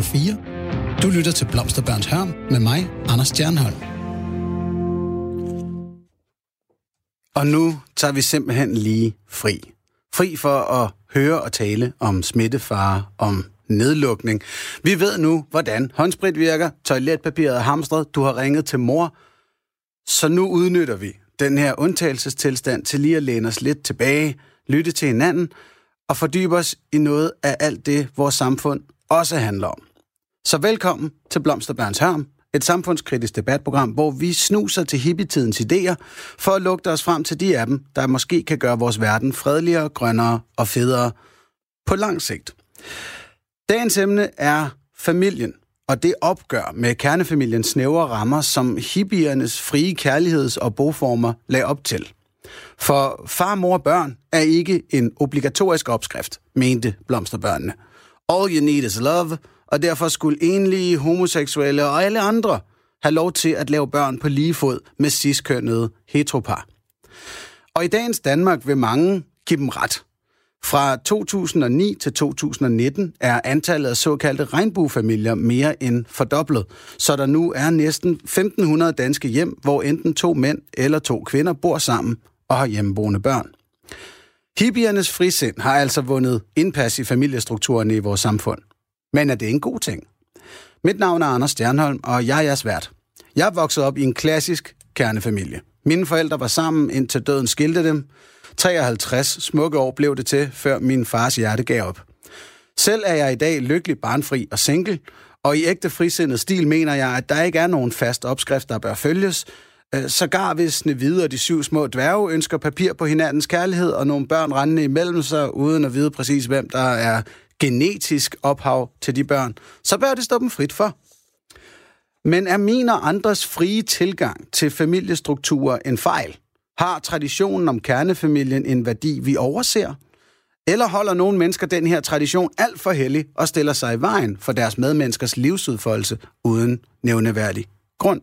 Radio 4. Du lytter til Blomsterbørns Hørn med mig, Anders Stjernholm. Og nu tager vi simpelthen lige fri. Fri for at høre og tale om smittefare, om nedlukning. Vi ved nu, hvordan håndsprit virker, toiletpapiret er hamstret, du har ringet til mor. Så nu udnytter vi den her undtagelsestilstand til lige at læne os lidt tilbage, lytte til hinanden og fordybe os i noget af alt det, vores samfund også handler om. Så velkommen til Blomsterbørns Hørn, et samfundskritisk debatprogram, hvor vi snuser til hippietidens idéer for at lugte os frem til de af dem, der måske kan gøre vores verden fredeligere, grønnere og federe på lang sigt. Dagens emne er familien, og det opgør med kernefamiliens snævre rammer, som hippiernes frie kærligheds- og boformer lagde op til. For far, mor og børn er ikke en obligatorisk opskrift, mente blomsterbørnene. All you need is love, og derfor skulle enlige, homoseksuelle og alle andre have lov til at lave børn på lige fod med cis-kønnede heteropar. Og i dagens Danmark vil mange give dem ret. Fra 2009 til 2019 er antallet af såkaldte regnbuefamilier mere end fordoblet, så der nu er næsten 1.500 danske hjem, hvor enten to mænd eller to kvinder bor sammen og har hjemmeboende børn. Hippiernes frisind har altså vundet indpas i familiestrukturerne i vores samfund. Men er det en god ting? Mit navn er Anders Stjernholm, og jeg er jeres vært. Jeg voksede op i en klassisk kernefamilie. Mine forældre var sammen, indtil døden skilte dem. 53 smukke år blev det til, før min fars hjerte gav op. Selv er jeg i dag lykkelig, barnfri og single, og i ægte frisindet stil mener jeg, at der ikke er nogen fast opskrift, der bør følges. Sågar hvis Snehvide og de syv små dværge ønsker papir på hinandens kærlighed og nogle børn rendende imellem sig, uden at vide præcis, hvem der er genetisk ophav til de børn, så bør det stå dem frit for. Men er min og andres frie tilgang til familiestrukturer en fejl? Har traditionen om kernefamilien en værdi, vi overser? Eller holder nogle mennesker den her tradition alt for hellig og stiller sig i vejen for deres medmenneskers livsudfoldelse uden nævneværdig grund?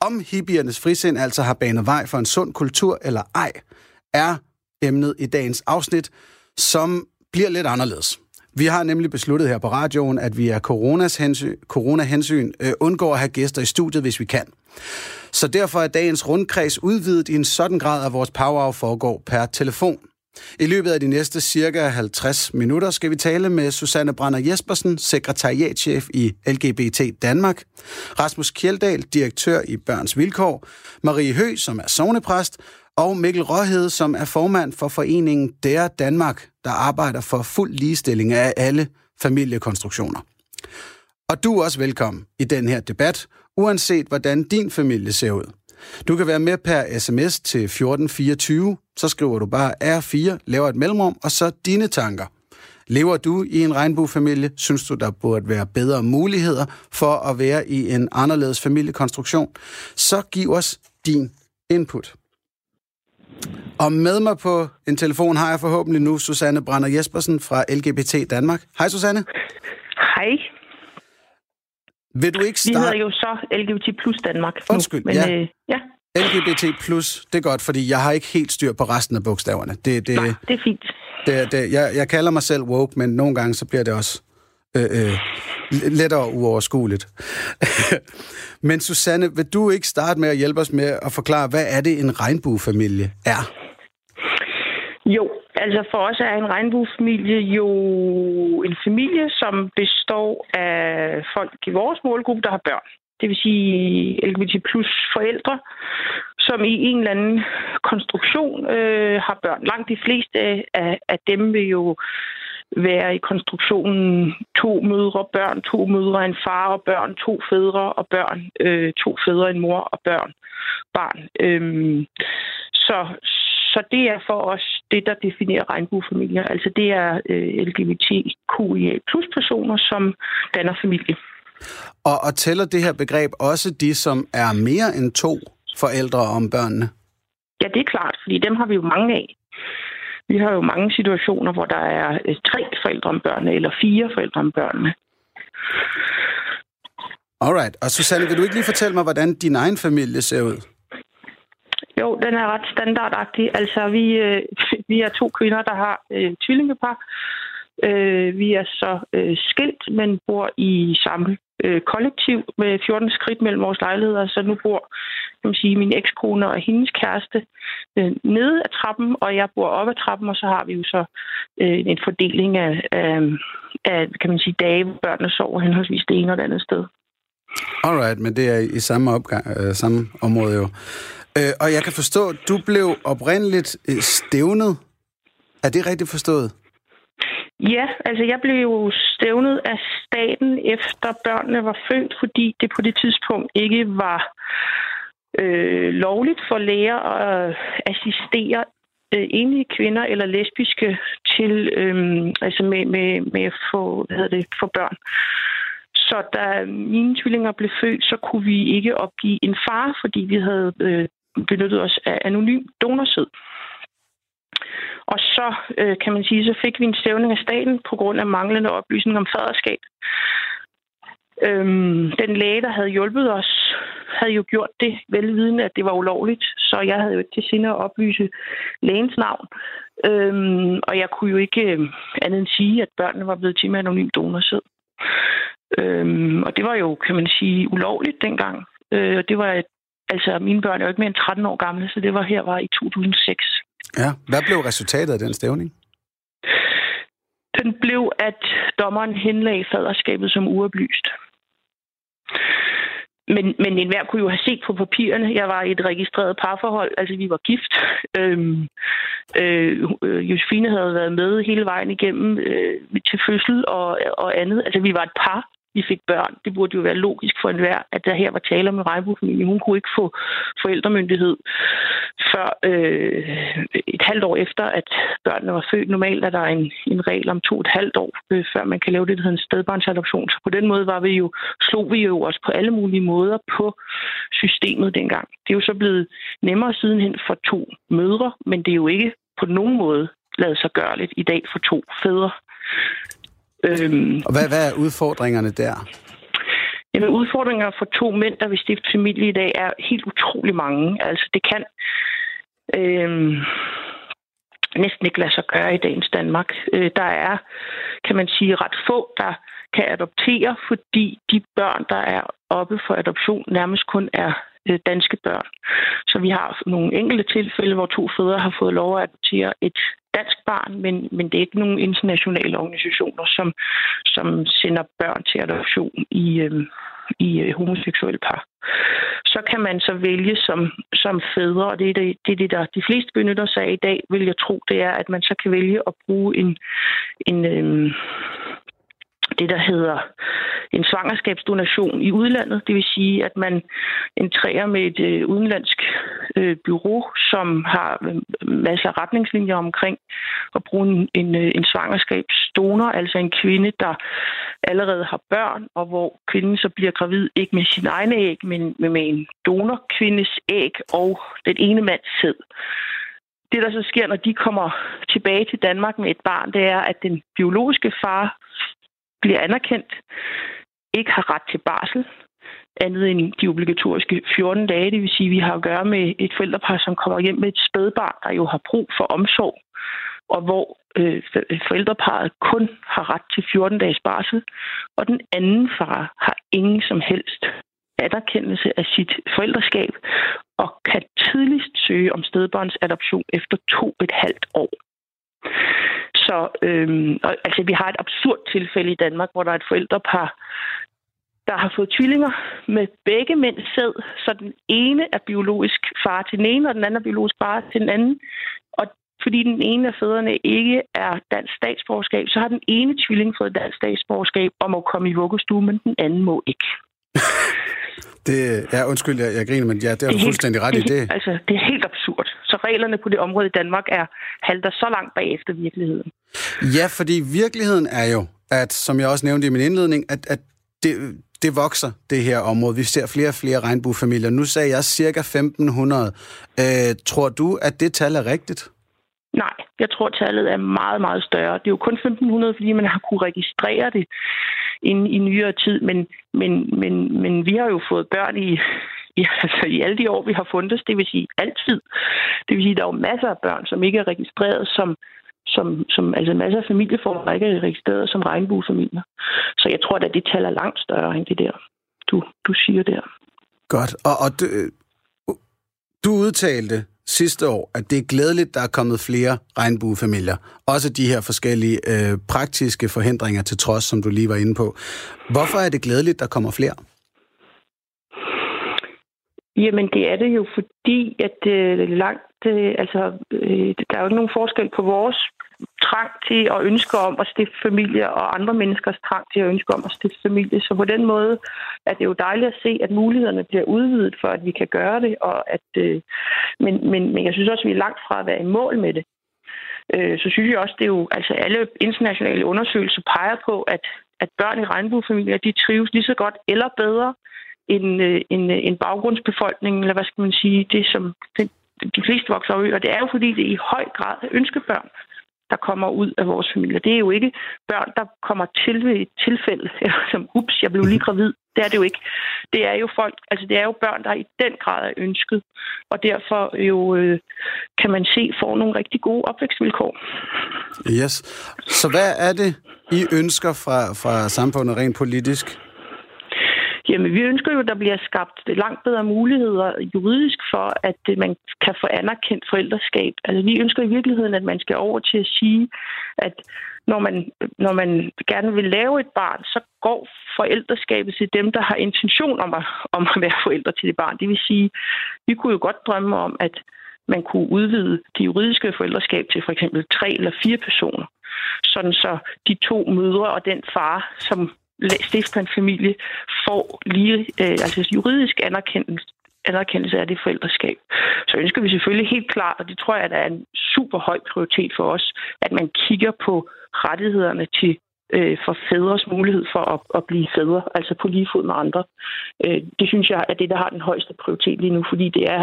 Om hippiernes frisind altså har banet vej for en sund kultur eller ej, er emnet i dagens afsnit, som bliver lidt anderledes. Vi har nemlig besluttet her på radioen, at vi af coronahensyn undgår at have gæster i studiet, hvis vi kan. Så derfor er dagens rundkreds udvidet i en sådan grad, at vores power-hour foregår per telefon. I løbet af de næste cirka 50 minutter skal vi tale med Susanne Brander-Jespersen, sekretariatschef i LGBT Danmark, Rasmus Kjeldahl, direktør i Børns Vilkår, Marie Høgh, som er sognepræst, og Mikkel Råhed, som er formand for foreningen Der Danmark, der arbejder for fuld ligestilling af alle familiekonstruktioner. Og du er også velkommen i den her debat, uanset hvordan din familie ser ud. Du kan være med per sms til 1424, så skriver du bare R4, laver et mellemrum, og så dine tanker. Lever du i en regnbuefamilie? Synes du, der burde være bedre muligheder for at være i en anderledes familiekonstruktion? Så giv os din input. Og med mig på en telefon har jeg forhåbentlig nu Susanne Brander-Jespersen fra LGBT Danmark. Hej Susanne. Hej. Vil du ikke starte... Vi hedder jo så LGBT Plus Danmark. Undskyld, nu, men, ja. Ja. LGBT Plus, det er godt, fordi jeg har ikke helt styr på resten af bogstaverne. Nej, det er fint. Jeg kalder mig selv woke, men nogle gange så bliver det også lettere uoverskueligt. Men Susanne, vil du ikke starte med at hjælpe os med at forklare, hvad er det, en regnbuefamilie er? Jo, altså for os er en regnbuefamilie jo en familie, som består af folk i vores målgruppe, der har børn. Det vil sige LGBT plus forældre, som i en eller anden konstruktion har børn. Langt de fleste af dem vil jo være i konstruktionen to mødre, børn, to mødre, en far og børn, to fædre og børn, to fædre, en mor og børn, barn. Så det er for os det, der definerer regnbuefamilier. Altså det er LGBTQIA plus personer, som danner familie. Og tæller det her begreb også de, som er mere end to forældre om børnene? Ja, det er klart, fordi dem har vi jo mange af. Vi har jo mange situationer, hvor der er 3 forældre om børnene, eller 4 forældre om børnene. Alright. Og Susanne, vil du ikke lige fortælle mig, hvordan din egen familie ser ud? Jo, den er ret standardagtig. Altså, vi er 2 kvinder, der har tvillingepar, Vi er så skilt, men bor i samme kollektiv med 14 skridt mellem vores lejligheder, så nu bor min ekskone og hendes kæreste nede af trappen, og jeg bor oppe af trappen, og så har vi jo så en fordeling af dage, hvor børnene sover henholdsvis det ene og det andet sted. Alright, men det er i samme, samme område jo. Og jeg kan forstå, at du blev oprindeligt stævnet. Er det rigtigt forstået? Ja, altså jeg blev jo stævnet af staten efter børnene var født, fordi det på det tidspunkt ikke var lovligt for læger at assistere enlige kvinder eller lesbiske til med at få for børn. Så da mine tvillinger blev født, så kunne vi ikke opgive en far, fordi vi havde benyttet os af anonym donorsæd. Og så, så fik vi en stævning af staten på grund af manglende oplysning om faderskab. Den læge, der havde hjulpet os, havde jo gjort det velvidende, at det var ulovligt, så jeg havde jo ikke til sinde at oplyse lægens navn. Og jeg kunne jo ikke andet end sige, at børnene var blevet til med anonym donorsæd. Og det var jo, ulovligt dengang. Og det var, mine børn er jo ikke mere end 13 år gamle, så det var i 2006. Ja, hvad blev resultatet af den stævning? Den blev, at dommeren henlagde faderskabet som uoplyst. Men enhver kunne jo have set på papirerne. Jeg var i et registreret parforhold, vi var gift. Josefine havde været med hele vejen igennem til fødsel og andet. Vi var et par. Vi fik børn. Det burde jo være logisk for enhver, at der her var tale om en regnbuefamilie. Hun kunne ikke få forældremyndighed før et halvt år efter, at børnene var født. Normalt er der en regel om 2,5 år, før man kan lave det, der hedder en stedbarnsadoption. Så på den måde slog vi jo også på alle mulige måder på systemet dengang. Det er jo så blevet nemmere sidenhen for 2 mødre, men det er jo ikke på nogen måde ladet sig gøre lidt i dag for 2 fædre. Og hvad er udfordringerne der? Jamen, udfordringer for 2 mænd, der vil stifte familie i dag, er helt utrolig mange. Det kan næsten ikke lade sig gøre i dagens Danmark. Der er, ret få, der kan adoptere, fordi de børn, der er oppe for adoption, nærmest kun er danske børn. Så vi har nogle enkelte tilfælde, hvor 2 fædre har fået lov at adoptere et dansk barn, men det er ikke nogen internationale organisationer, som sender børn til adoption i homoseksuelle par. Så kan man så vælge som fædre, og det er det, der de fleste benytter sig af i dag, vil jeg tro, det er, at man så kan vælge at bruge det, der hedder en svangerskabsdonation i udlandet. Det vil sige, at man entrerer med et udenlandsk bureau, som har masser af retningslinjer omkring at bruge en svangerskabsdonor, altså en kvinde, der allerede har børn, og hvor kvinden så bliver gravid, ikke med sin egen æg, men med en donorkvindes æg og den ene mands sæd. Det, der så sker, når de kommer tilbage til Danmark med et barn, det er, at den biologiske far bliver anerkendt, ikke har ret til barsel, andet end de obligatoriske 14 dage. Det vil sige, at vi har at gøre med et forældrepar, som kommer hjem med et spædbarn, der jo har brug for omsorg, og hvor forældreparet kun har ret til 14 dages barsel, og den anden far har ingen som helst anerkendelse af sit forældreskab, og kan tidligst søge om stedbarnsadoption efter 2,5 år. Så vi har et absurd tilfælde i Danmark, hvor der er et forældrepar, der har fået tvillinger med begge mænd sæd, så den ene er biologisk far til den ene, og den anden er biologisk far til den anden. Og fordi den ene af fædrene ikke er dansk statsborgerskab, så har den ene tvilling fået dansk statsborgerskab og må komme i vuggestue, men den anden må ikke. Undskyld, jeg griner, men ja, det er du fuldstændig ret i det. Det er helt absurd. Så reglerne på det område i Danmark halter så langt bagefter virkeligheden. Ja, fordi virkeligheden er jo, at som jeg også nævnte i min indledning, at det vokser, det her område. Vi ser flere og flere regnbuefamilier. Nu sagde jeg cirka 1.500. Tror du, at det tal er rigtigt? Nej, jeg tror, tallet er meget, meget større. Det er jo kun 1.500, fordi man har kunnet registrere det i nyere tid, men vi har jo fået børn i alle de år, vi har fundet, det vil sige altid. Det vil sige, at der er jo masser af børn, som ikke er registreret som som altså masser af familieformer ikke er registreret som regnbuefamilier. Så jeg tror, at det taler langt større end det der, du siger der. Godt. Og du udtalte sidste år, at det er glædeligt, der er kommet flere regnbuefamilier. Også de her forskellige praktiske forhindringer til trods, som du lige var inde på. Hvorfor er det glædeligt, der kommer flere? Jamen, det er det jo, fordi at der er jo ikke nogen forskel på vores trang til og ønske om at stifte familie og andre menneskers trang til at ønske om at stifte familie. Så på den måde er det jo dejligt at se, at mulighederne bliver udvidet for, at vi kan gøre det. Og at, men jeg synes også, at vi er langt fra at være i mål med det. Så synes jeg også, det er jo, altså alle internationale undersøgelser peger på, at børn i regnbuefamilier, de trives lige så godt eller bedre end baggrundsbefolkningen, eller hvad skal man sige, det som de fleste vokser ud. Og det er jo, fordi det i høj grad er ønskebørn, der kommer ud af vores familier. Det er jo ikke børn, der kommer til ved et tilfælde, som, ups, jeg blev lige gravid. Det er det jo ikke. Det er jo folk, altså det er jo børn, der i den grad er ønsket, og derfor jo, kan man se, får nogle rigtig gode opvækstvilkår. Yes. Så hvad er det, I ønsker fra samfundet rent politisk? Jamen, vi ønsker jo, at der bliver skabt langt bedre muligheder juridisk for, at man kan få anerkendt forældreskab. Altså, vi ønsker i virkeligheden, at man skal over til at sige, at når man gerne vil lave et barn, så går forældreskabet til dem, der har intention om at være forældre til det barn. Det vil sige, vi kunne jo godt drømme om, at man kunne udvide det juridiske forældreskab til for eksempel 3 eller 4 personer. Sådan så de 2 mødre og den far, som stifter en familie, får lige juridisk anerkendelse af det forældreskab. Så ønsker vi selvfølgelig helt klart, og det tror jeg, der er en super høj prioritet for os, at man kigger på rettighederne til for fædres mulighed for at blive fædre, altså på lige fod med andre. Det synes jeg er det, der har den højeste prioritet lige nu, fordi det er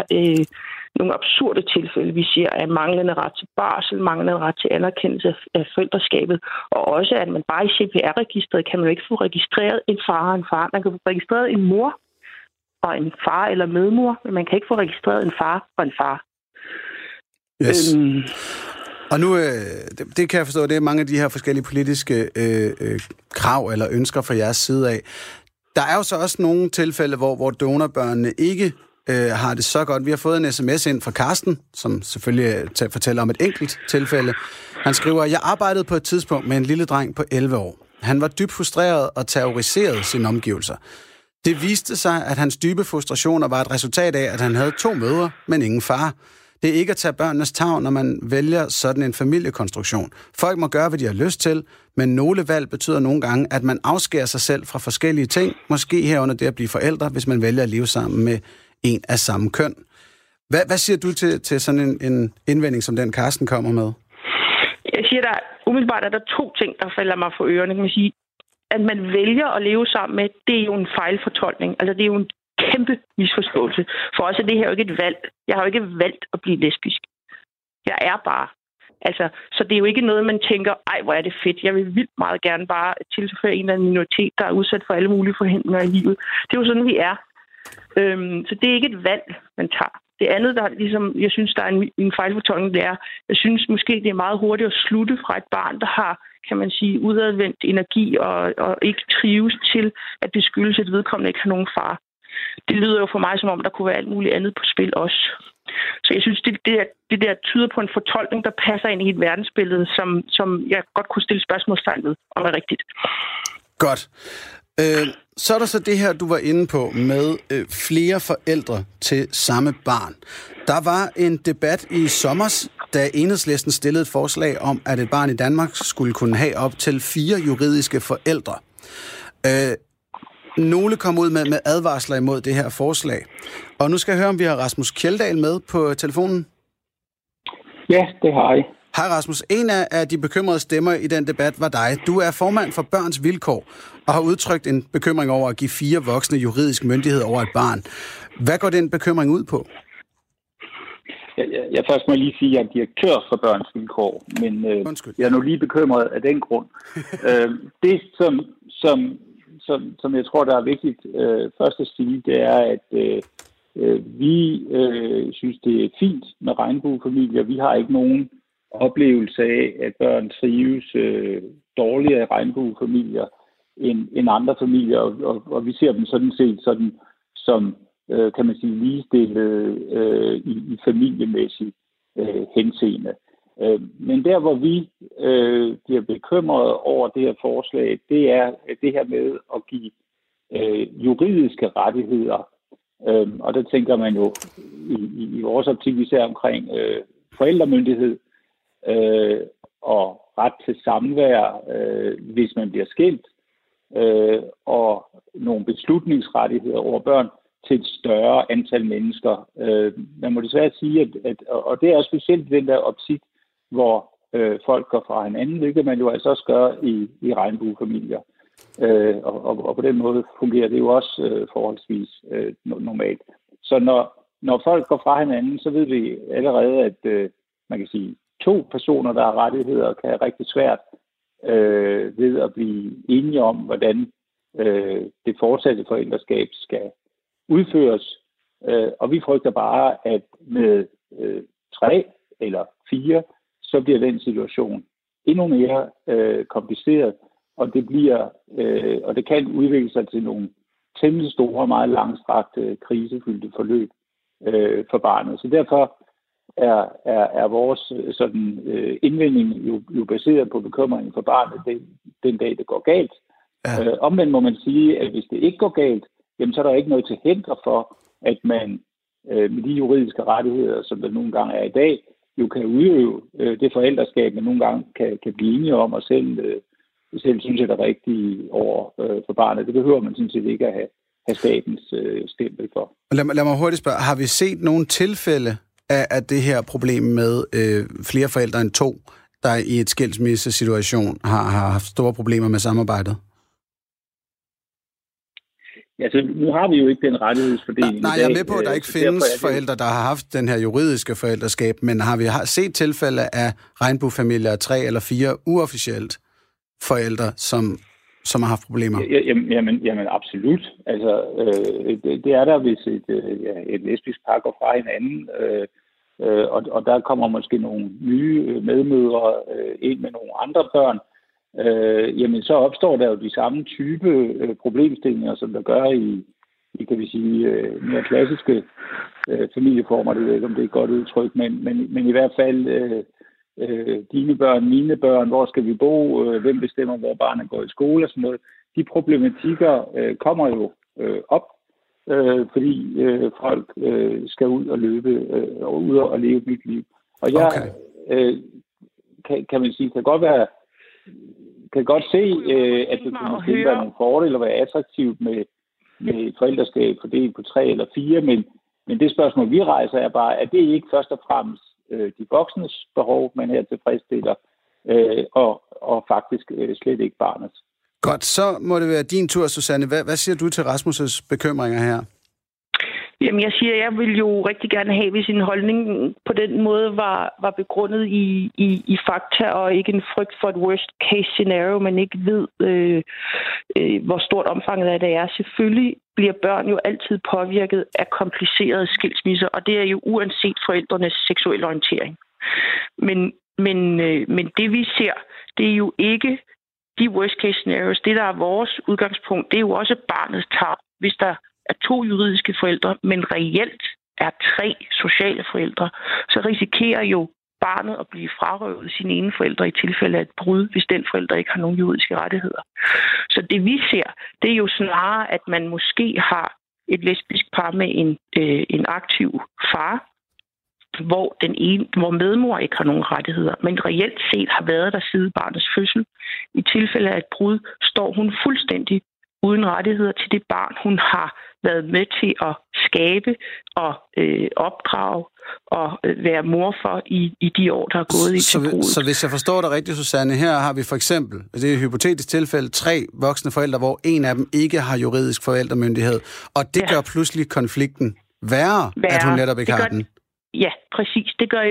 nogle absurde tilfælde, vi ser, af manglende ret til barsel, manglende ret til anerkendelse af forældreskabet, og også, at man bare i CPR-registret kan man jo ikke få registreret en far og en far. Man kan få registreret en mor og en far eller medmor, men man kan ikke få registreret en far og en far. Yes. Og nu, det kan jeg forstå, det er mange af de her forskellige politiske krav eller ønsker fra jeres side af. Der er jo så også nogle tilfælde, hvor donorbørnene ikke har det så godt. Vi har fået en sms ind fra Kjartan, som selvfølgelig fortæller om et enkelt tilfælde. Han skriver, jeg arbejdede på et tidspunkt med en lille dreng på 11 år. Han var dybt frustreret og terroriseret sine omgivelser. Det viste sig, at hans dybe frustrationer var et resultat af, at han havde 2 mødre, men ingen far. Det er ikke at tage børnenes tag, når man vælger sådan en familiekonstruktion. Folk må gøre, hvad de har lyst til, men nogle valg betyder nogle gange, at man afskærer sig selv fra forskellige ting, måske herunder det at blive forældre, hvis man vælger at leve sammen med en af samme køn. Hvad siger du til sådan en indvending, som den Kjartan kommer med? Jeg siger, der umiddelbart er der 2 ting, der falder mig for ørerne. Kan man sige, at man vælger at leve sammen med, det er jo en fejlfortolkning. Altså, det er jo en kæmpe misforståelse. For os er det her jo ikke et valg. Jeg har jo ikke valgt at blive lesbisk. Jeg er bare. Altså, så det er jo ikke noget, man tænker, ej, hvor er det fedt. Jeg vil vildt meget gerne bare tilføre en eller anden minoritet, der er udsat for alle mulige forhindringer i livet. Det er jo sådan, vi er. Så det er ikke et valg, man tager. Det andet, der ligesom, jeg synes, der er en fejlfortolkning, det er, jeg synes måske, det er meget hurtigt at slutte fra et barn, der har, kan man sige, udadvendt energi og ikke trives til, at det skyldes, at vedkommende ikke har nogen far. Det lyder jo for mig, som om der kunne være alt muligt andet på spil også. Så jeg synes, det der tyder på en fortolkning, der passer ind i et verdensbillede, som jeg godt kunne stille spørgsmålstegn ved, om er rigtigt. Godt. Så er der så det her, du var inde på med flere forældre til samme barn. Der var en debat i sommer, da Enhedslisten stillede et forslag om, at et barn i Danmark skulle kunne have op til 4 juridiske forældre. Nogle kom ud med advarsler imod det her forslag. Og nu skal jeg høre, om vi har Rasmus Kjeldahl med på telefonen. Ja, det har jeg. Hej Rasmus. En af de bekymrede stemmer i den debat var dig. Du er formand for Børns Vilkår og har udtrykt en bekymring over at give 4 voksne juridisk myndighed over et barn. Hvad går den bekymring ud på? Jeg først må lige sige, at jeg er direktør for Børns Vilkår, men jeg er nu lige bekymret af den grund. Det, som jeg tror, der er vigtigt først at sige, det er, at vi synes, det er fint med regnbuefamilier. Vi har ikke nogen oplevelse af, at børn trives dårligere i regnbuefamilier end andre familier, og vi ser dem sådan set sådan som, kan man sige, ligestillede i familiemæssig henseende. Men der, hvor vi bliver bekymrede over det her forslag, det er det her med at give juridiske rettigheder. Og der tænker man jo i vores optik især omkring forældremyndighed og ret til samvær, hvis man bliver skilt, og nogle beslutningsrettigheder over børn til et større antal mennesker. Man må desværre sige, at det er også specielt den der optik, hvor folk går fra hinanden, hvilket man jo altså også gør i regnbuefamilier. Og på den måde fungerer det jo også forholdsvis normalt. Så når folk går fra hinanden, så ved vi allerede, at man kan sige, to personer, der har rettigheder, kan have rigtig svært ved at blive enige om, hvordan det fortsatte forældreskab skal udføres. Og vi frygter bare, at med 3 eller 4, så bliver den situation endnu mere kompliceret, og det bliver og det kan udvikle sig til nogle temmelig store, meget langstrakte, krisefyldte forløb for barnet. Så derfor er vores sådan indvending jo baseret på bekymringen for barnet den dag, det går galt. Ja. Omvendt må man sige, at hvis det ikke går galt, jamen så er der ikke noget til hinder for, at man med de juridiske rettigheder, som der nogle gange er i dag, jo kan udøve det forældreskab, man nogle gange kan blive enige om, og selv synes jeg, det er rigtigt over for barnet. Det behøver man sådan set ikke at have statens stempel for. Lad mig hurtigt spørge, har vi set nogle tilfælde af det her problem med flere forældre end 2, der i et skilsmissesituation har haft store problemer med samarbejdet? Ja, så nu har vi jo ikke den rettighedsfordeling. Nej, jeg er med på, at der ikke findes forældre, der har haft den her juridiske forældreskab, men har vi set tilfælde af regnbuefamilier af 3 eller 4 uofficielt forældre, som har haft problemer? Jamen absolut. Altså, det er der, hvis et lesbisk par går fra hinanden, og der kommer måske nogle nye medmødre ind med nogle andre børn, jamen så opstår der jo de samme type problemstillinger, som der gør i kan vi sige, mere klassiske familieformer. Det ved ikke, om det er et godt udtryk, men i hvert fald dine børn, mine børn, hvor skal vi bo, hvem bestemmer, hvor barnet går i skole og sådan noget. De problematikker kommer jo op, fordi folk skal ud og løbe ud og leve et nyt liv. Og jeg kan man sige, kan godt se, at det kunne måske være nogle fordele at være attraktivt med forældreskab fordelt på 3 eller 4, men det spørgsmål, vi rejser, er bare, at det ikke først og fremmest de voksnes behov, man her tilfredsstiller, og faktisk slet ikke barnets. Godt, så må det være din tur, Susanne. Hvad siger du til Rasmus' bekymringer her? Jamen, jeg siger, jeg vil jo rigtig gerne have, hvis en holdning på den måde var begrundet i fakta, og ikke en frygt for et worst case scenario, man ikke ved, hvor stort omfanget af det er. Selvfølgelig bliver børn jo altid påvirket af komplicerede skilsmisser, og det er jo uanset forældrenes seksuelle orientering. Men det vi ser, det er jo ikke de worst case scenarios. Det, der er vores udgangspunkt, det er jo også barnets tab, hvis der er 2 juridiske forældre, men reelt er 3 sociale forældre, så risikerer jo barnet at blive frarøvet sine ene forældre i tilfælde af et brud, hvis den forælder ikke har nogen juridiske rettigheder. Så det vi ser, det er jo snarere, at man måske har et lesbisk par med en aktiv far, hvor medmor ikke har nogen rettigheder, men reelt set har været der siden barnets fødsel. I tilfælde af et brud står hun fuldstændig uden rettigheder til det barn, hun har været med til at skabe og opdrage og være mor for i de år, der er gået i tilbruget. Så hvis jeg forstår dig rigtigt, Susanne, her har vi for eksempel, det er et hypotetisk tilfælde, 3 voksne forældre, hvor en af dem ikke har juridisk forældremyndighed, og det gør pludselig konflikten værre, at hun netop ikke har den. Ja, præcis. Det gør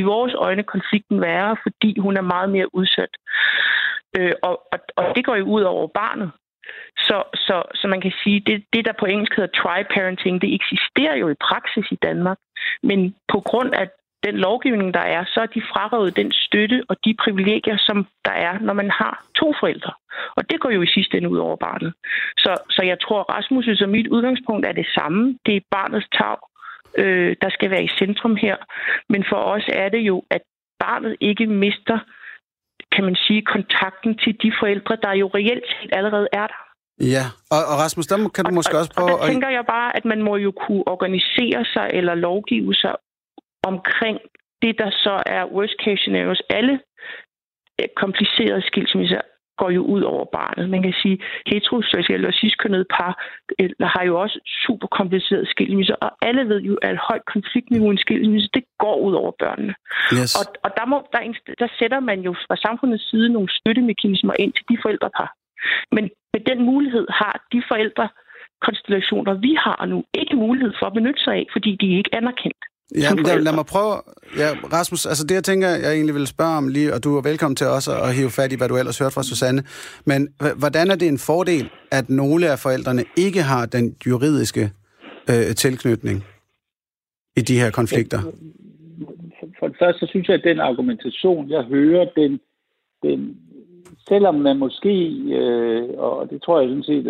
i vores øjne konflikten værre, fordi hun er meget mere udsat. Og det går jo ud over barnet. Så man kan sige, det der på engelsk hedder tri-parenting, det eksisterer jo i praksis i Danmark, men på grund af den lovgivning, der er, så er de frarøvet den støtte og de privilegier, som der er, når man har to forældre. Og det går jo i sidste ende ud over barnet. Så jeg tror, Rasmus' og mit udgangspunkt er det samme. Det er barnets tarv, der skal være i centrum her. Men for os er det jo, at barnet ikke mister, kan man sige, kontakten til de forældre, der jo reelt set allerede er der. Ja, og Rasmus, der kan du måske også prøve... Og der tænker jeg bare, at man må jo kunne organisere sig eller lovgive sig omkring det, der så er worst case scenarios. Alle komplicerede skilsmisser går jo ud over barnet. Man kan sige, heteroseksuelle og ciskønnede par har jo også super komplicerede skilsmisser, og alle ved jo, at højt konfliktniveau i en skilsmisse, det går ud over børnene. Yes. Og der sætter man jo fra samfundets side nogle støttemekanismer ind til de forældrepar. Men med den mulighed har de forældrekonstellationer, vi har nu, ikke mulighed for at benytte sig af, fordi de er ikke anerkendt. Ja, lad mig prøve. Ja, Rasmus, altså det, jeg tænker, jeg egentlig ville spørge om lige, og du er velkommen til også at hive fat i, hvad du ellers hørte fra Susanne, men hvordan er det en fordel, at nogle af forældrene ikke har den juridiske tilknytning i de her konflikter? For det første, så synes jeg, at den argumentation, jeg hører, den selvom man måske, og det tror jeg sådan set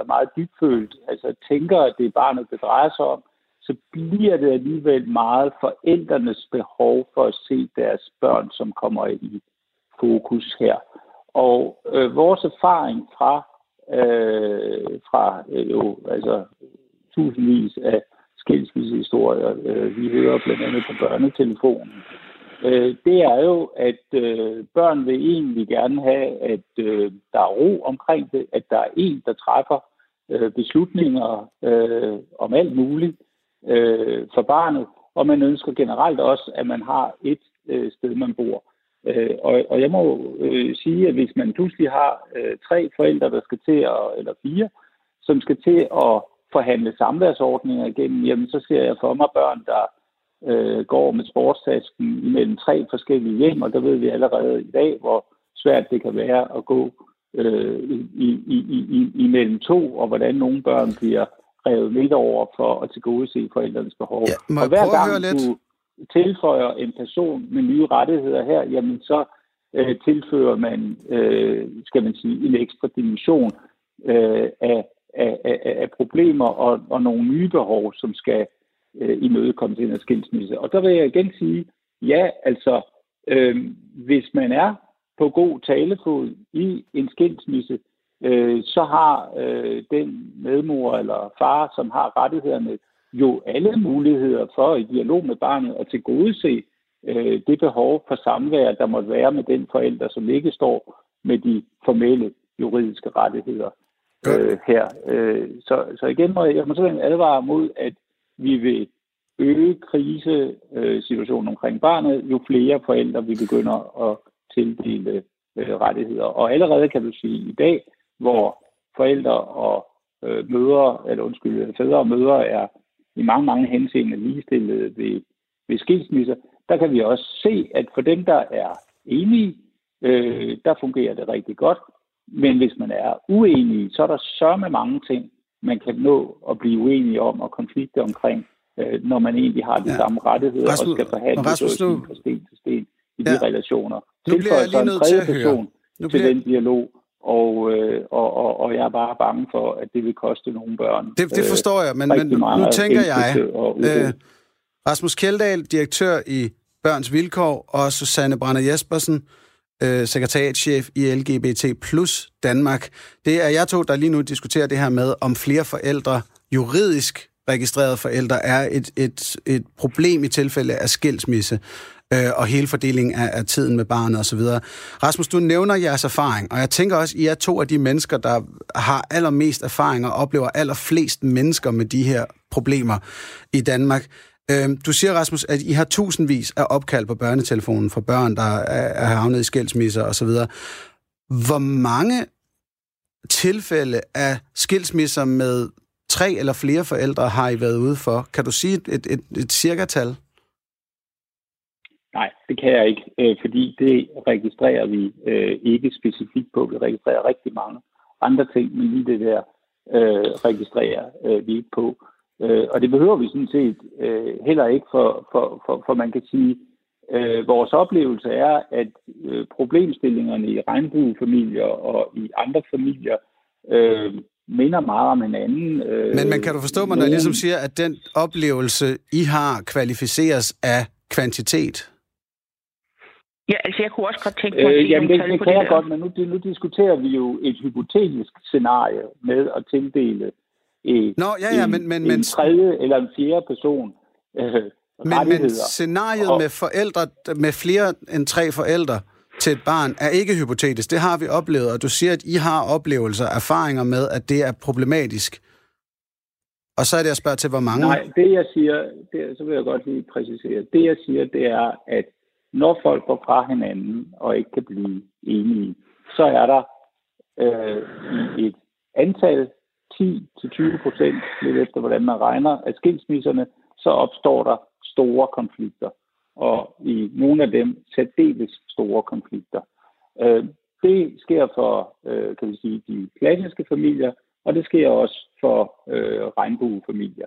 er meget dybfølt, altså tænker, at det er barnet, det drejer sig om, så bliver det alligevel meget forældrenes behov for at se deres børn, som kommer i fokus her. Og vores erfaring fra tusindvis af skilsmissehistorier, vi hører blandt andet på børnetelefonen, det er jo, at børn vil egentlig gerne have, at der er ro omkring det, at der er en, der træffer beslutninger om alt muligt for barnet, og man ønsker generelt også, at man har et sted, man bor. Og jeg må sige, at hvis man pludselig har tre forældre, der skal til eller fire, som skal til at forhandle samværsordninger igennem, jamen så ser jeg for mig børn, der går med sportstasken imellem tre forskellige hjem, og der ved vi allerede i dag, hvor svært det kan være at gå imellem to, og hvordan nogle børn bliver revet lidt over for at tilgodese forældrenes behov. Ja, og hver gang du tilføjer en person med nye rettigheder her, jamen så tilfører man, skal man sige, en ekstra dimension af problemer og nogle nye behov, som skal imødekomme til en skilsmisse. Og der vil jeg igen sige, ja, altså, hvis man er på god talefod i en skilsmisse, så har den medmor eller far, som har rettighederne, jo alle muligheder for i dialog med barnet at tilgodese det behov for samvær, der måtte være med den forælder, som ikke står med de formelle juridiske rettigheder her. Så igen må jeg sådan advare mod, at vi vil øge krisesituationen omkring barnet, jo flere forældre vi begynder at tildele rettigheder. Og allerede kan du sige i dag, hvor forældre og fædre og mødre er i mange, mange henseender ligestillede ved skilsmisser, der kan vi også se, at for dem, der er enige, der fungerer det rigtig godt. Men hvis man er uenige, så er der sørme mange ting, man kan nå at blive uenige om og konflikte omkring, når man egentlig har de samme rettigheder og skal forhandle fra sten til sten i de relationer. Tilføjer så en tredje person til den dialog, og jeg er bare bange for, at det vil koste nogle børn. Det forstår jeg, men nu tænker jeg, Rasmus Kjeldahl, direktør i Børns Vilkår, og Susanne Brander-Jespersen, sekretariatschef i LGBT Plus Danmark. Det er jer to, der lige nu diskuterer det her med, om flere forældre, juridisk registrerede forældre, er et problem i tilfælde af skilsmisse og hele fordelingen af tiden med barnet osv. Rasmus, du nævner jeres erfaring, og jeg tænker også, I er to af de mennesker, der har allermest erfaring og oplever allerflest mennesker med de her problemer i Danmark. Du siger, Rasmus, at I har tusindvis af opkald på børnetelefonen fra børn, der er havnet i skilsmisser osv. Hvor mange tilfælde af skilsmisser med tre eller flere forældre har I været ude for? Kan du sige et cirka-tal? Nej, det kan jeg ikke, fordi det registrerer vi ikke specifikt på. Vi registrerer rigtig mange andre ting, men lige det der registrerer vi ikke på. Og det behøver vi sådan set heller ikke, for man kan sige, vores oplevelse er, at problemstillingerne i regnbuefamilier og i andre familier minder meget om hinanden. Men man kan du forstå mig, når jeg ligesom siger, at den oplevelse, I har, kvalificeres af kvantitet? Ja, altså jeg kunne også godt tænke på... Jamen det kan jeg godt, men nu diskuterer vi jo et hypotetisk scenarie med at tildele en tredje eller en fjerde person rettigheder. Men scenariet med forældre, med flere end 3 forældre til et barn er ikke hypotetisk. Det har vi oplevet, og du siger, at I har oplevelser, erfaringer med, at det er problematisk. Og så er det, jeg spørger til, hvor mange... Nej, det jeg siger, så vil jeg godt lige præcisere. Det jeg siger, det er, at når folk går fra hinanden og ikke kan blive enige, så er der i et antal 10-20%, lidt efter hvordan man regner, af skilsmisserne, så opstår der store konflikter. Og i nogle af dem særdeles store konflikter. Det sker for, kan vi sige, de klassiske familier, og det sker også for regnbuefamilier.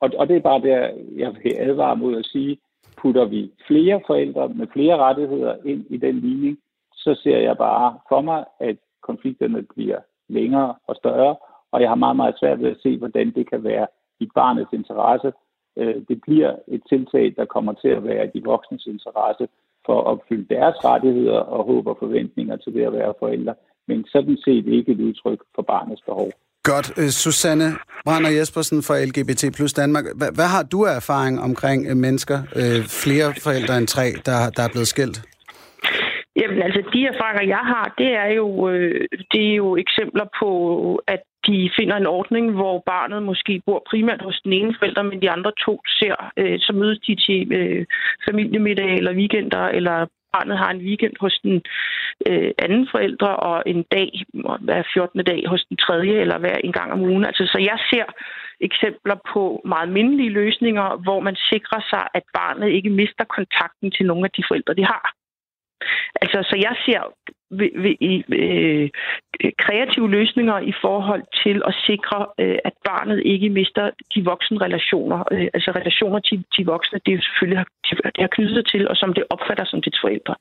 Og det er bare der, jeg vil advare mod at sige, putter vi flere forældre med flere rettigheder ind i den ligning, så ser jeg bare for mig, at konflikterne bliver længere og større, og jeg har meget, meget svært ved at se, hvordan det kan være i barnets interesse. Det bliver et tiltag, der kommer til at være i de voksnes interesse for at opfylde deres rettigheder og håb og forventninger til det at være forældre, men sådan set ikke et udtryk for barnets behov. Godt. Susanne Brander-Jespersen fra LGBT Plus Danmark. Hvad har du af erfaring omkring mennesker, flere forældre end 3, der er blevet skilt? Jamen altså, de erfaringer, jeg har, det er jo eksempler på, at de finder en ordning, hvor barnet måske bor primært hos den ene forælder, men de andre 2 ser, så mødes de til familiemiddag eller weekender, eller barnet har en weekend hos den anden forældre, og en dag, hver 14. dag hos den tredje, eller hver en gang om ugen. Altså, så jeg ser eksempler på meget mindelige løsninger, hvor man sikrer sig, at barnet ikke mister kontakten til nogle af de forældre, de har. Altså, så jeg ser kreative løsninger i forhold til at sikre, at barnet ikke mister de voksne relationer. Altså relationer til voksne, det er jo selvfølgelig har knyttet sig til, og som det opfatter som dets forældre.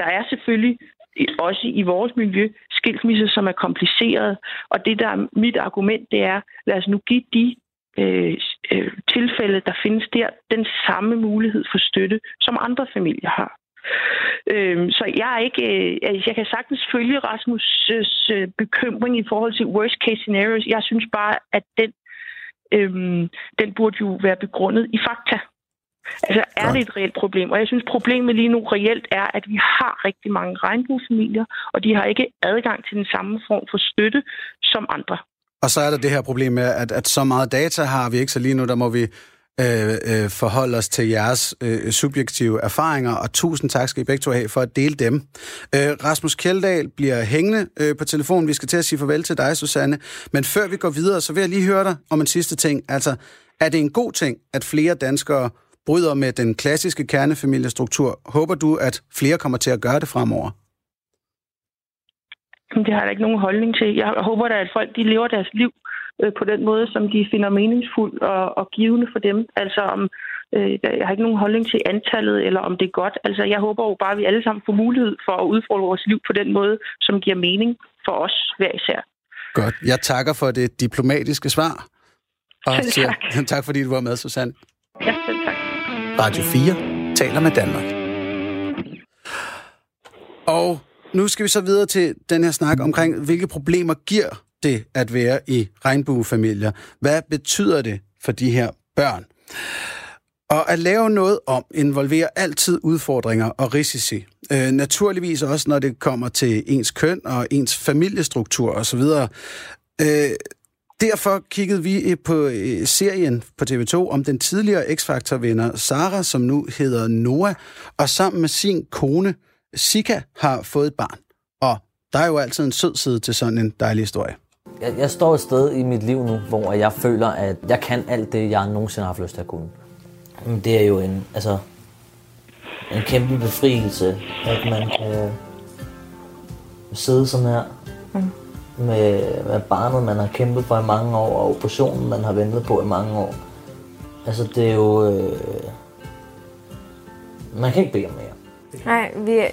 Der er selvfølgelig også i vores miljø skilsmisser, som er kompliceret, og det der er mit argument, det er, lad os nu give de tilfælde, der findes der, den samme mulighed for støtte, som andre familier har. Så jeg er ikke, jeg kan sagtens følge Rasmus' bekymring i forhold til worst case scenarios. Jeg synes bare, at den burde jo være begrundet i fakta. Altså er det et reelt problem? Og jeg synes, problemet lige nu reelt er, at vi har rigtig mange regnbuefamilier, og de har ikke adgang til den samme form for støtte som andre. Og så er der det her problem med, at så meget data har vi ikke, så lige nu der må vi forholde os til jeres subjektive erfaringer, og tusind tak skal I begge to have for at dele dem. Rasmus Kjeldahl bliver hængende på telefonen. Vi skal til at sige farvel til dig, Susanne. Men før vi går videre, så vil jeg lige høre dig om en sidste ting. Altså, er det en god ting, at flere danskere bryder med den klassiske kernefamiliestruktur? Håber du, at flere kommer til at gøre det fremover? Det har jeg ikke nogen holdning til. Jeg håber da, at folk de lever deres liv på den måde, som de finder meningsfuldt og givende for dem. Altså om jeg har ikke nogen holdning til antallet, eller om det er godt. Altså jeg håber jo bare, at vi alle sammen får mulighed for at udfolde vores liv på den måde, som giver mening for os hver især. Godt. Jeg takker for det diplomatiske svar. Og tak fordi du var med, Susanne. Ja, selv tak. Radio 4 taler med Danmark. Og nu skal vi så videre til den her snak omkring, hvilke problemer giver det at være i regnbuefamilier. Hvad betyder det for de her børn? Og at lave noget om involverer altid udfordringer og risici. Naturligvis også, når det kommer til ens køn og ens familiestruktur osv. Derfor kiggede vi på serien på TV2 om den tidligere X-Factor-vinder Sara, som nu hedder Noah, og sammen med sin kone Sika har fået et barn. Og der er jo altid en sød side til sådan en dejlig historie. Jeg står et sted i mit liv nu, hvor jeg føler, at jeg kan alt det, jeg nogensinde har haft lyst til at kunne. Men det er jo en kæmpe befrielse, at man kan sidde sådan her med barnet, man har kæmpet for i mange år, og operationen, man har ventet på i mange år. Altså, det er jo... man kan ikke bede om mere. Nej,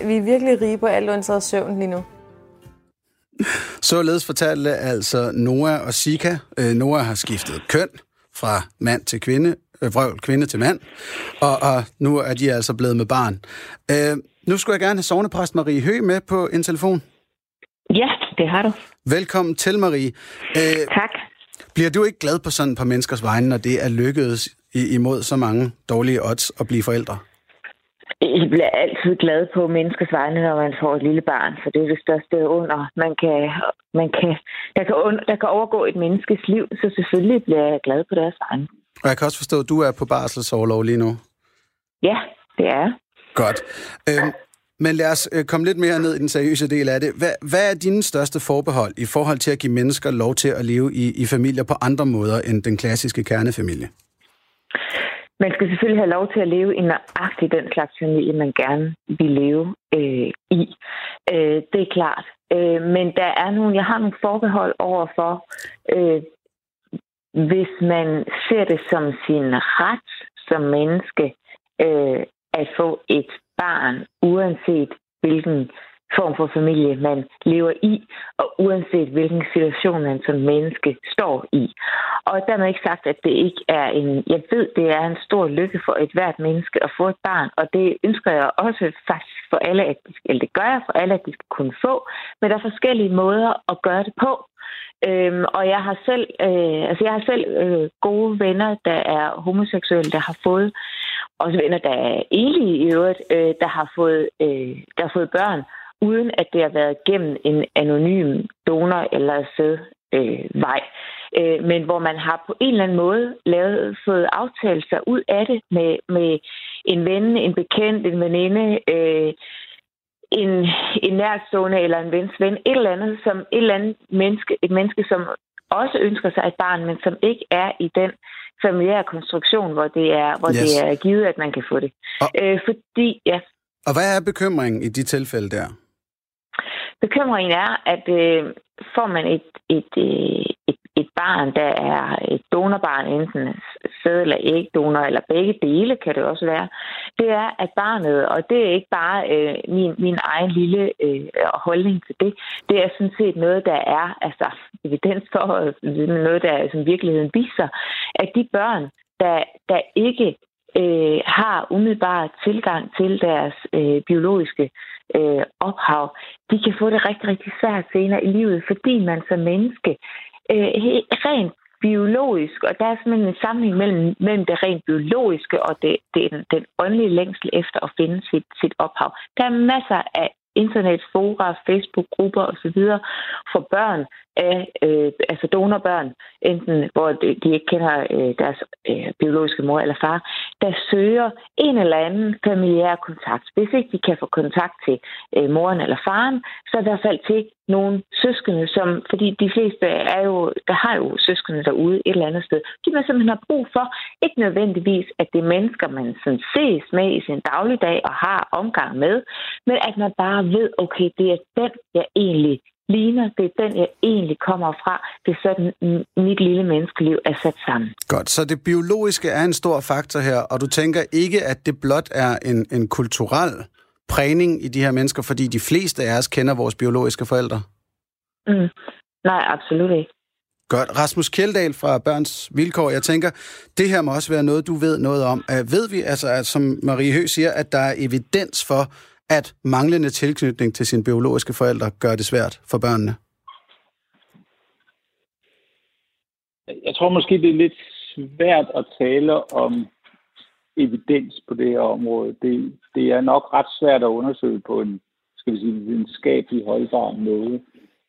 vi er virkelig rige på alt undtaget søvn lige nu. Således fortalte altså Noah og Sika. Noah har skiftet køn fra mand til kvinde, kvinde til mand, og nu er de altså blevet med barn. Nu skulle jeg gerne have sognepræst Marie Høgh med på en telefon. Ja, det har du. Velkommen til, Marie. Tak. Bliver du ikke glad på sådan et par menneskers vegne, når det er lykkedes imod så mange dårlige odds at blive forældre? Jeg bliver altid glad på menneskers vegne, når man får et lille barn, for det er det største under. Der kan overgå et menneskes liv, så selvfølgelig bliver jeg glad på deres vegne. Og jeg kan også forstå, at du er på barselsorlov lige nu. Ja, det er jeg. Godt. Men lad os komme lidt mere ned i den seriøse del af det. Hvad er dine største forbehold i forhold til at give mennesker lov til at leve i familier på andre måder end den klassiske kernefamilie? Man skal selvfølgelig have lov til at leve i nøjagtig den slags familie, man gerne vil leve i. Det er klart. Men der er jeg har nogle forbehold overfor, hvis man ser det som sin ret som menneske at få et barn, uanset hvilken form for familie, man lever i, og uanset hvilken situation, man som menneske står i. Og dermed ikke sagt, at det ikke er jeg ved, det er en stor lykke for et hvert menneske at få et barn, og det ønsker jeg også faktisk for alle, det gør jeg for alle, at de skal kunne få, men der er forskellige måder at gøre det på. Og jeg har selv, gode venner, der er homoseksuelle, der har fået, også venner, der er enlige i øvrigt, der har fået børn, uden at det har været gennem en anonym donor eller sædvej. Men hvor man har på en eller anden måde fået aftalt sig ud af det med en ven, en bekendt, en veninde, en nærstående eller en vens ven, et menneske, som også ønsker sig et barn, men som ikke er i den familiære konstruktion, hvor det er givet, at man kan få det. Og hvad er bekymringen i de tilfælde der? Bekymringen er, at får man et barn, der er et donorbarn, enten sæd- eller ægdonor, eller begge dele kan det også være, det er, at barnet, og det er ikke bare min egen lille holdning til det, det er sådan set noget, der er evidens for, noget, der som virkeligheden viser, at de børn, der ikke har umiddelbart tilgang til deres biologiske ophav, de kan få det rigtig, rigtig svært senere i livet, fordi man som menneske rent biologisk, og der er simpelthen en sammenhæng mellem det rent biologiske og den åndelige længsel efter at finde sit ophav. Der er masser af internetfora, Facebook-grupper osv. for børn, donorbørn, enten hvor de ikke kender deres biologiske mor eller far, der søger en eller anden familiær kontakt. Hvis ikke de kan få kontakt til moren eller faren, så er der i hvert fald til nogle søskende, fordi de fleste har jo søskende derude et eller andet sted. De man simpelthen har brug for, ikke nødvendigvis, at det er mennesker, man sådan ses med i sin dagligdag og har omgang med, men at man bare ved, okay, det er den, jeg egentlig ligner, det er den, jeg egentlig kommer fra. Det er sådan, mit lille menneskeliv er sat sammen. Godt, så det biologiske er en stor faktor her, og du tænker ikke, at det blot er en kulturel prægning i de her mennesker, fordi de fleste af os kender vores biologiske forældre? Nej, absolut ikke. Godt. Rasmus Kjeldahl fra Børns Vilkår. Jeg tænker, det her må også være noget, du ved noget om. Ved vi, altså, som Marie Høgh siger, at der er evidens for, at manglende tilknytning til sine biologiske forældre gør det svært for børnene? Jeg tror måske, det er lidt svært at tale om evidens på det her område. Det er nok ret svært at undersøge på en, skal vi sige, videnskabelig holdbar måde.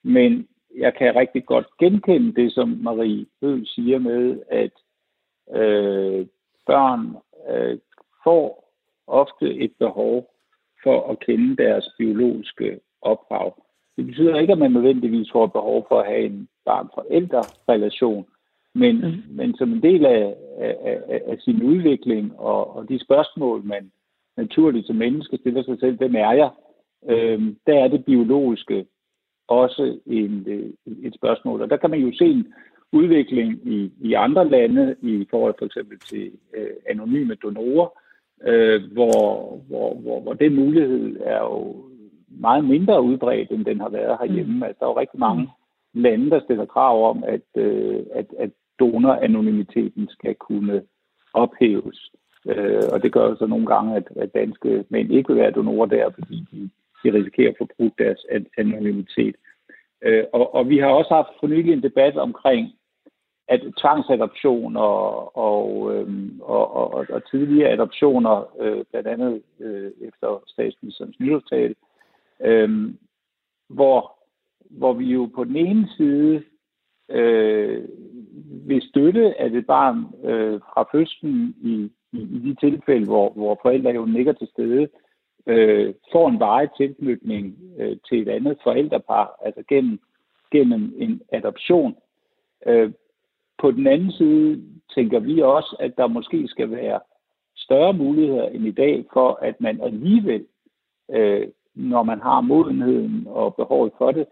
Men jeg kan rigtig godt genkende det, som Marie Høgh siger med, at børn får ofte et behov for at kende deres biologiske ophav. Det betyder ikke, at man nødvendigvis får behov for at have en barn-forældre-relation, men som en del af sin udvikling og de spørgsmål, man naturligt som menneske stiller sig selv, hvem er jeg? Der er det biologiske også et spørgsmål. Og der kan man jo se en udvikling i andre lande i forhold for eksempel til anonyme donorer, hvor den mulighed er jo meget mindre udbredt, end den har været herhjemme. Altså, der er jo rigtig mange lande, der stiller krav om, at donoranonymiteten skal kunne ophæves. Og det gør jo så nogle gange, at danske mænd ikke vil være donorer der, fordi de risikerer at få brugt deres anonymitet. Og vi har også haft for nylig en debat omkring at tvangsadoption og tidligere adoptioner, blandt andet efter statsministerens nytårstale, hvor vi jo på den ene side vil støtte, at et barn fra fødslen i de tilfælde, hvor forældre jo ikke er til stede, får en varig tilknytning til et andet forældrepar, altså gennem en adoption. På den anden side tænker vi også, at der måske skal være større muligheder end i dag for, at man alligevel, når man har modenheden og behovet for det,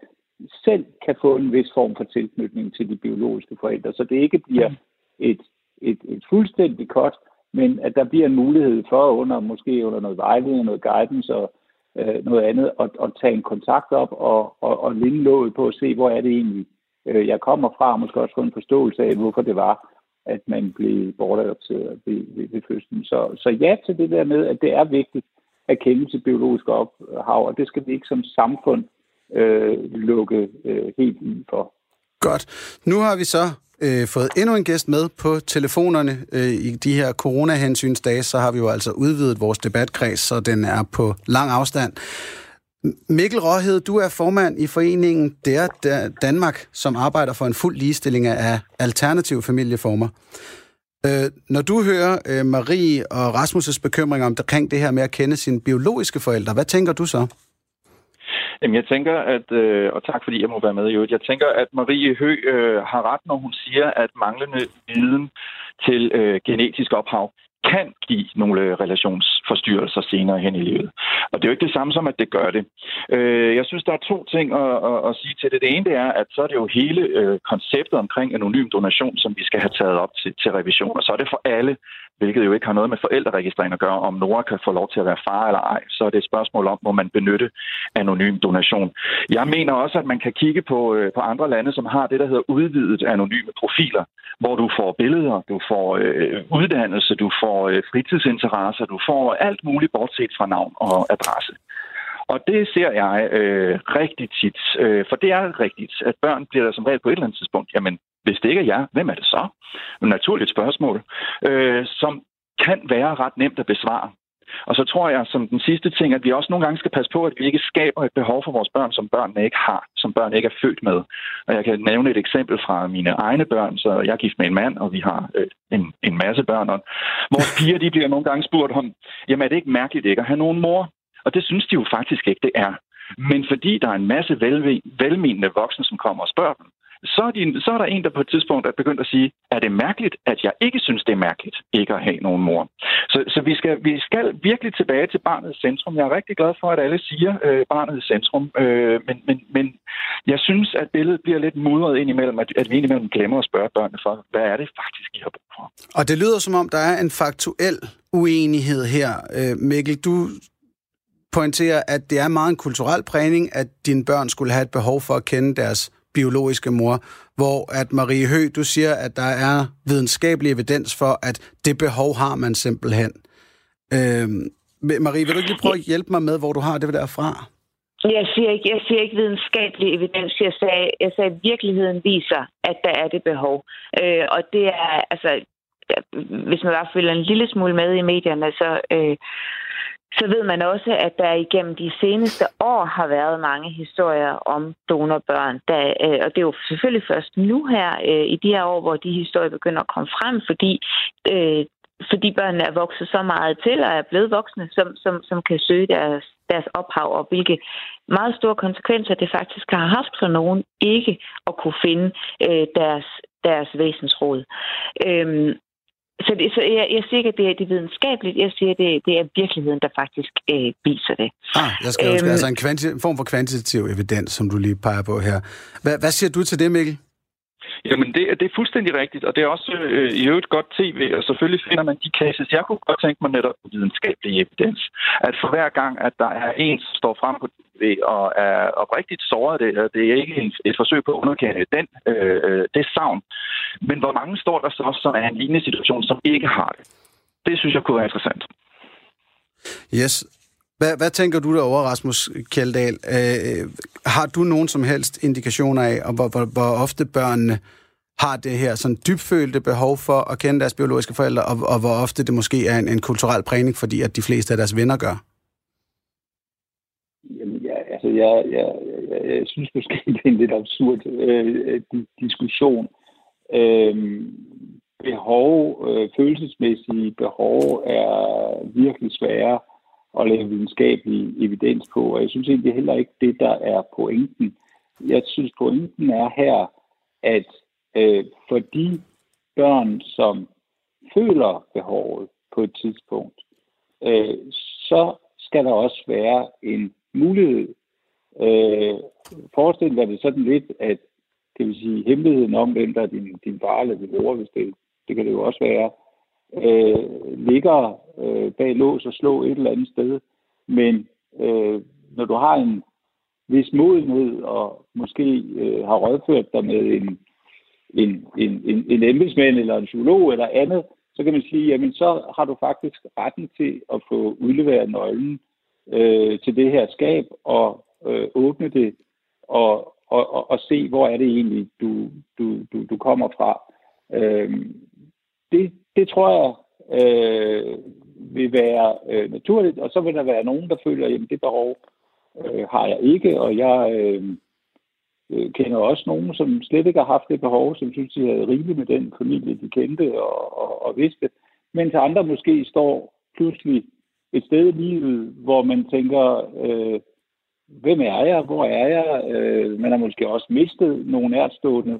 selv kan få en vis form for tilknytning til de biologiske forældre, så det ikke bliver et fuldstændigt cut, men at der bliver en mulighed for, måske under noget vejledning, noget guidance og noget andet, at tage en kontakt op og linde låget på at se, hvor er det egentlig, jeg kommer fra, og måske også få en forståelse af, hvorfor det var, at man blev bortadopteret ved fødslen. Så ja til det der med, at det er vigtigt at kende til biologiske ophav, og det skal vi ikke som samfund lukke helt ind for. Godt. Nu har vi så fået endnu en gæst med på telefonerne. I de her coronahensynsdage, så har vi jo altså udvidet vores debatkreds, så den er på lang afstand. Mikkel Råhed, du er formand i foreningen Der Danmark, som arbejder for en fuld ligestilling af alternative familieformer. Når du hører Marie og Rasmus' bekymringer omkring det her med at kende sine biologiske forældre, hvad tænker du så? Jamen, jeg tænker, at, og tak fordi jeg må være med i øvrigt, jeg tænker, at Marie Høgh har ret, når hun siger, at manglende viden til genetisk ophav kan give nogle relationsforstyrrelser senere hen i livet. Og det er jo ikke det samme som, at det gør det. Jeg synes, der er to ting at sige til det. Det ene det er, at så er det jo hele konceptet omkring anonym donation, som vi skal have taget op til revision. Og så er det for alle, hvilket jo ikke har noget med forældreregistrering at gøre, om Noah kan få lov til at være far eller ej. Så er det et spørgsmål om, hvor man benytte anonym donation. Jeg mener også, at man kan kigge på andre lande, som har det, der hedder udvidet anonyme profiler, hvor du får billeder, du får uddannelse, du får fritidsinteresser, du får alt muligt, bortset fra navn og adresse. Og det ser jeg rigtig tit, for det er rigtigt, at børn bliver der som regel på et eller andet tidspunkt, jamen, hvis det ikke er jer, hvem er det så? Naturligt spørgsmål, som kan være ret nemt at besvare. Og så tror jeg, som den sidste ting, at vi også nogle gange skal passe på, at vi ikke skaber et behov for vores børn, som børnene ikke har, som børn ikke er født med. Og jeg kan nævne et eksempel fra mine egne børn, så jeg er gift med en mand, og vi har en masse børn. Og vores piger, de bliver nogle gange spurgt om, jamen er det ikke mærkeligt ikke at have nogen mor? Og det synes de jo faktisk ikke, det er. Men fordi der er en masse velmenende voksne, som kommer og spørger dem, så er der en, der på et tidspunkt er begyndt at sige, er det mærkeligt, at jeg ikke synes, det er mærkeligt ikke at have nogen mor? Så vi skal virkelig tilbage til barnets centrum. Jeg er rigtig glad for, at alle siger barnets centrum, men jeg synes, at billedet bliver lidt mudret indimellem, at vi indimellem glemmer at spørge børnene for, hvad er det faktisk, I har brug for? Og det lyder som om, der er en faktuel uenighed her. Mikkel, du pointerer, at det er meget en kulturel prægning, at dine børn skulle have et behov for at kende deres biologiske mor, hvor at Marie Høgh, du siger, at der er videnskabelig evidens for, at det behov har man simpelthen. Marie, vil du ikke lige prøve at hjælpe mig med, hvor du har det derfra? Jeg siger ikke videnskabelig evidens. Jeg sagde, at virkeligheden viser, at der er det behov. Og det er, altså, hvis man bare følger en lille smule med i medierne, så ved man også, at der igennem de seneste år har været mange historier om donorbørn. Og det er jo selvfølgelig først nu her, i de her år, hvor de historier begynder at komme frem, fordi børnene er vokset så meget til og er blevet voksne, som kan søge deres ophav, og hvilke meget store konsekvenser det faktisk har haft for nogen ikke at kunne finde deres væsensrod. Så jeg siger ikke, at det er videnskabeligt. Jeg siger, at det er virkeligheden, der faktisk viser det. Jeg skal huske, altså en form for kvantitativ evidens, som du lige peger på her. Hvad siger du til det, Mikkel? Jamen, det er fuldstændig rigtigt, og det er også i øvrigt godt tv, og selvfølgelig finder man de cases. Jeg kunne godt tænke mig netop videnskabelig evidens, at for hver gang, at der er en, som står frem på tv og er oprigtigt såret, det er ikke et forsøg på at underkende det savn. Men hvor mange står der så, som er en lignende situation, som ikke har det? Det synes jeg kunne være interessant. Yes. Hvad tænker du derover, Rasmus Kjeldahl? Har du nogen som helst indikationer af, hvor ofte børnene har det her sådan dybfølte behov for at kende deres biologiske forældre, og hvor ofte det måske er en kulturel prægning, fordi at de fleste af deres venner gør? Jamen, jeg synes måske, det er en lidt absurd diskussion. Følelsesmæssige behov er virkelig svære og lave videnskabelig evidens på, og jeg synes egentlig heller ikke det, der er pointen. Jeg synes, pointen er her, at for de børn, som føler behovet på et tidspunkt, så skal der også være en mulighed. Forestil dig det sådan lidt, at kan vi sige, hemmeligheden om, hvem der er din far eller din mor, hvis det kan det jo også være, ligger bag lås og slå et eller andet sted. Men når du har en vis modenhed og måske har rådført dig med en embedsmand eller en psykolog eller andet, så kan man sige, jamen så har du faktisk retten til at få udleveret nøglen til det her skab og åbne det og se, hvor er det egentlig, du kommer fra. Det tror jeg vil være naturligt, og så vil der være nogen, der føler, at det behov har jeg ikke, og jeg kender også nogen, som slet ikke har haft det behov, som synes, de havde rigeligt med den familie, de kendte og vidste, mens andre måske står pludselig et sted i livet, hvor man tænker, hvem er jeg, hvor er jeg, man har måske også mistet nogle nærtstående,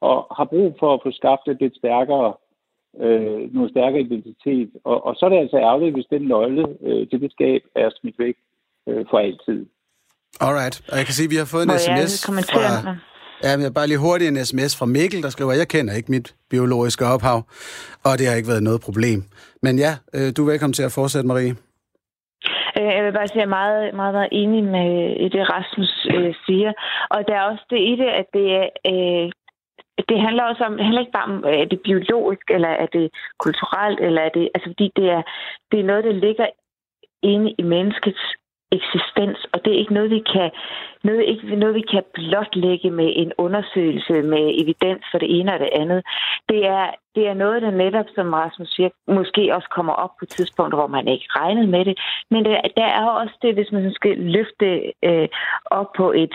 og har brug for at få skabt et lidt stærkere noget stærkere identitet. Og så er det altså ærgerligt, hvis den nøgle til det skab er smidt væk for altid. Alright. Og jeg kan sige, at vi har fået en sms fra... Ja, bare lige hurtigt en sms fra Mikkel, der skriver, jeg kender ikke mit biologiske ophav, og det har ikke været noget problem. Men ja, du er velkommen til at fortsætte, Marie. Jeg vil bare sige, at jeg er meget, meget, meget enig med det, Rasmus siger. Og der er også det i det, at det er... Det handler også om, heller ikke bare om, er det biologisk, eller er det kulturelt, eller er det, altså fordi det er noget, der ligger inde i menneskets eksistens, og det er ikke noget, vi kan blotlægge med en undersøgelse, med evidens for det ene og det andet. Det er noget, der netop, som Rasmus siger, måske også kommer op på tidspunkter, hvor man ikke regnede med det, men der er også det, hvis man skal løfte op på et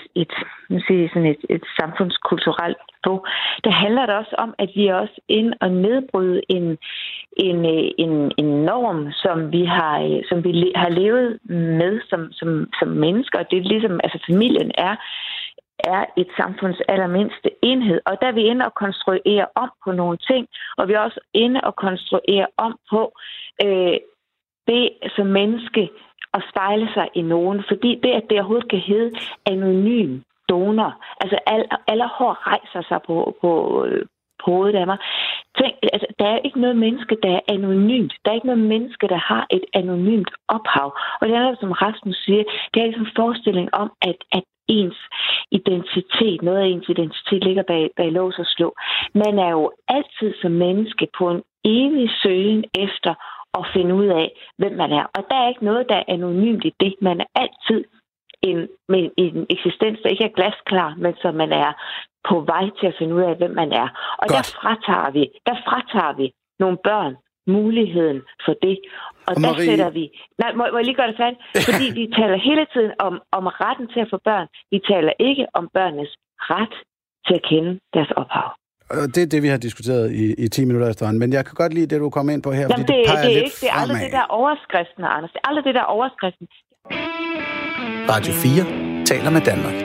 samfundskulturelt niveau, der handler det også om, at vi er også ind og nedbryde en norm, som vi har levet med som mennesker, og det er ligesom, altså familien er et samfunds allermindste enhed, og der er vi inde og konstruere om på nogle ting, og vi er også inde og konstruere om på det som menneske at spejle sig i nogen, fordi det, at det overhovedet kan hedde anonym donor, altså alle hår rejser sig på hovedet af mig. Tænk, altså, der er ikke noget menneske, der er anonymt. Der er ikke noget menneske, der har et anonymt ophav. Og det er noget, som Rasmus siger, det er ligesom en forestilling om, at ens identitet, noget af ens identitet ligger bag lås og slå. Man er jo altid som menneske på en evig søgen efter at finde ud af, hvem man er. Og der er ikke noget, der er anonymt i det. Man er altid en eksistens, der ikke er glasklar, men som man er på vej til at finde ud af, hvem man er. Og godt. Der fratager vi nogle børn muligheden for det. Og Marie... der sætter vi... Nej, må jeg lige gøre det færdigt? Fordi vi taler hele tiden om retten til at få børn. Vi taler ikke om børnenes ret til at kende deres ophav. Det er det, vi har diskuteret i 10 minutter efterhånden, men jeg kan godt lide det, du kommer ind på her, fordi det peger lidt fremad. Det er aldrig det der overskriften, Anders. Det er aldrig det der overskriften. Radio 4 taler med Danmark.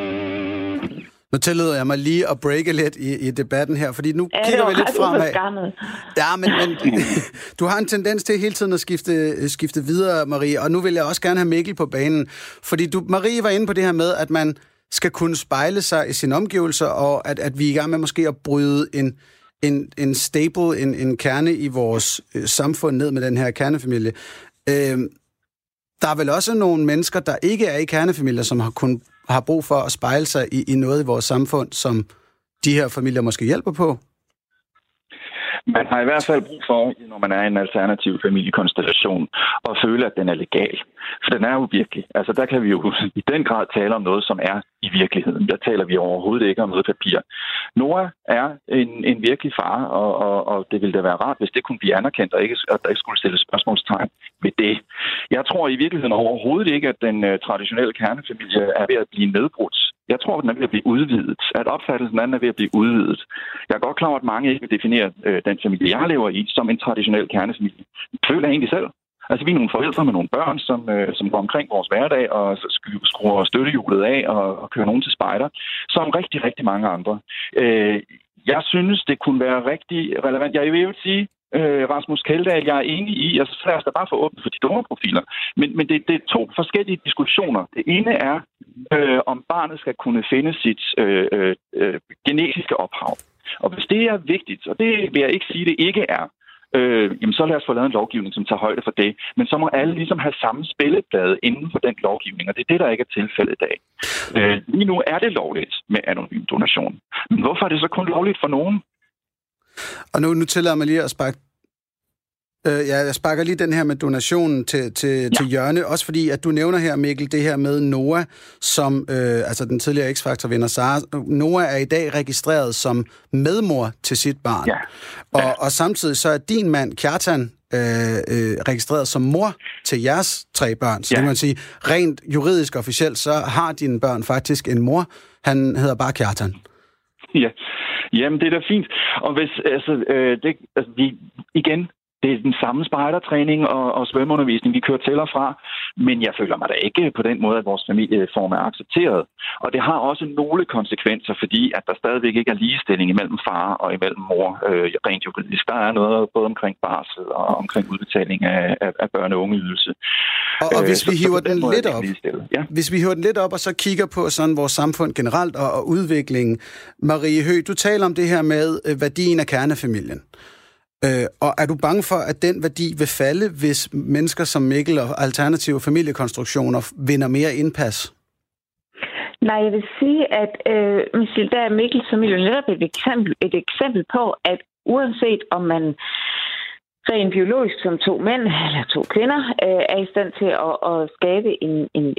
Nu tillader jeg mig lige at breake lidt i debatten her, fordi nu kigger vi lidt fremad. Ja, men du har en tendens til hele tiden at skifte videre, Marie, og nu vil jeg også gerne have Mikkel på banen. Fordi Marie var inde på det her med, at man skal kunne spejle sig i sine omgivelser, og at vi er i gang med måske at bryde en staple, en kerne i vores samfund ned med den her kernefamilie. Der er vel også nogle mennesker, der ikke er i kernefamilier, som har brug for at spejle sig i noget i vores samfund, som de her familier måske hjælper på? Man har i hvert fald brug for, når man er i en alternativ familiekonstellation, at føle, at den er legal. For den er jo virkelig. Altså, der kan vi jo i den grad tale om noget, som er i virkeligheden. Der taler vi overhovedet ikke om noget papir. Noah er en virkelig far, og det ville da være rart, hvis det kunne blive anerkendt, og der ikke skulle stilles spørgsmålstegn ved det. Jeg tror i virkeligheden overhovedet ikke, at den traditionelle kernefamilie er ved at blive nedbrudt. Jeg tror, at den er ved at blive udvidet. At opfattelsen af den er ved at blive udvidet. Jeg er godt klar over, at mange ikke vil definere den familie, jeg lever i, som en traditionel kernefamilie. Føler jeg egentlig selv. Altså, vi er nogle forældre med nogle børn, som går omkring vores hverdag og skruer støttehjulet af og kører nogen til spejder, som rigtig, rigtig mange andre. Jeg synes, det kunne være rigtig relevant. Jeg vil jo sige, Rasmus Kjeldahl, jeg er enig i, altså så lad os da bare få åbent for de dommerprofiler. Men det er to forskellige diskussioner. Det ene er, om barnet skal kunne finde sit genetiske ophav. Og hvis det er vigtigt, og det vil jeg ikke sige, det ikke er, jamen så lad os få lavet en lovgivning, som tager højde for det. Men så må alle ligesom have samme spilleplade inden for den lovgivning, og det er det, der ikke er tilfældet i dag. Lige nu er det lovligt med anonym donation. Men hvorfor er det så kun lovligt for nogen? Og nu tillader mig lige at sparke. Jeg sparker lige den her med donationen til hjørne, også fordi, at du nævner her, Mikkel, det her med Noah, som altså den tidligere X-Factor-vinder Sara. Noah er i dag registreret som medmor til sit barn. Ja. Og samtidig så er din mand, Kjartan, registreret som mor til jeres tre børn. Så det kan man sige, rent juridisk officielt, så har dine børn faktisk en mor. Han hedder bare Kjartan. Ja, jamen det er da fint. Og hvis, det er den samme spejdertræning og svømmeundervisning, vi kører til og fra, men jeg føler mig da ikke på den måde, at vores familieform er accepteret. Og det har også nogle konsekvenser, fordi at der stadigvæk ikke er ligestilling imellem far og imellem mor rent juridisk. Der er noget både omkring barsel og omkring udbetaling af børne- og ungeydelse. Og hvis vi hiver den lidt op, og så kigger på sådan vores samfund generelt og udviklingen. Marie Høgh, du taler om det her med værdien af kernefamilien. Og er du bange for, at den værdi vil falde, hvis mennesker som Mikkel og alternative familiekonstruktioner vinder mere indpas? Nej, jeg vil sige, at der er Mikkels familie netop et eksempel på, at uanset om man rent biologisk som to mænd eller to kvinder er i stand til at skabe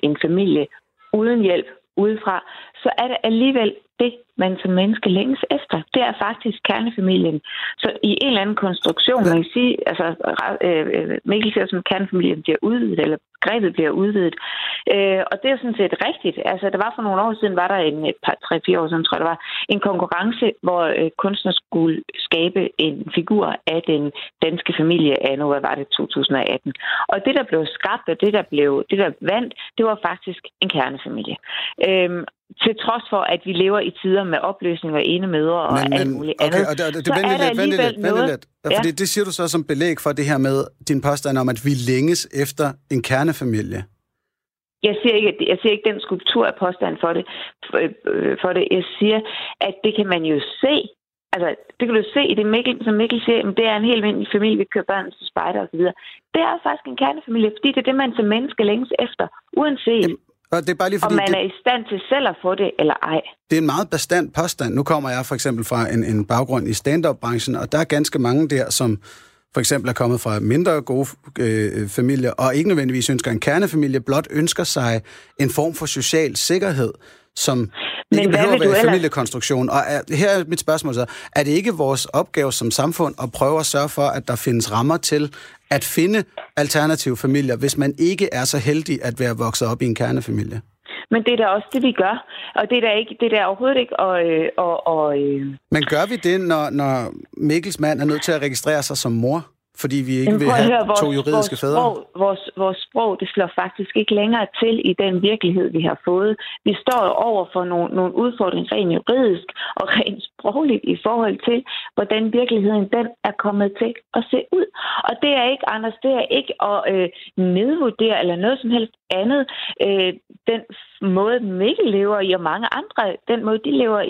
en familie uden hjælp udefra, så er det alligevel det, man som menneske længes efter. Det er faktisk kernefamilien. Så i en eller anden konstruktion, man kan sige, altså Mikkel siger, som kernefamilien bliver udvidet, eller begrebet bliver udvidet. Og det er sådan set rigtigt. Altså, der var for nogle år siden, var der en konkurrence, hvor kunstnere skulle skabe en figur af den danske familie af, nu var det 2018. Og det, der blev skabt, og det, der vandt, det var faktisk en kernefamilie. Til trods for, at vi lever i tider med opløsning og enemødre og alt muligt andet. Okay, og det venter lidt. Ja. Fordi det siger du så som belæg for det her med din påstand om, at vi længes efter en kernefamilie. Jeg siger ikke den skulptur af påstand for det. Jeg siger, at det kan man jo se. Altså, det kan du se i det, som Mikkel siger, at det er en helt almindelig familie, vi kører børn til spejder osv. Det er faktisk en kernefamilie, fordi det er det, man som menneske længes efter, uanset. Og det er bare lige fordi, om man er i stand til selv at få det, eller ej. Det er en meget bastant påstand. Nu kommer jeg for eksempel fra en baggrund i stand-up-branchen, og der er ganske mange der, som for eksempel er kommet fra mindre gode familier, og ikke nødvendigvis ønsker en kernefamilie, blot ønsker sig en form for social sikkerhed, som ikke behøver være en familiekonstruktion. Og her er mit spørgsmål så. Er det ikke vores opgave som samfund at prøve at sørge for, at der findes rammer til at finde alternative familier, hvis man ikke er så heldig at være vokset op i en kernefamilie? Men det er da også det, vi gør. Og det er da overhovedet ikke Men gør vi det, når Mikkels mand er nødt til at registrere sig som mor? fordi vi ikke vil have høre, to juridiske fædre? Vores sprog, det slår faktisk ikke længere til i den virkelighed, vi har fået. Vi står over for nogle udfordringer rent juridisk og rent sprogligt i forhold til, hvordan virkeligheden den er kommet til at se ud. Og det er ikke, Anders, det er ikke at nedvurdere eller noget som helst andet. Den måde, Mikkel lever i, og mange andre, den måde, de lever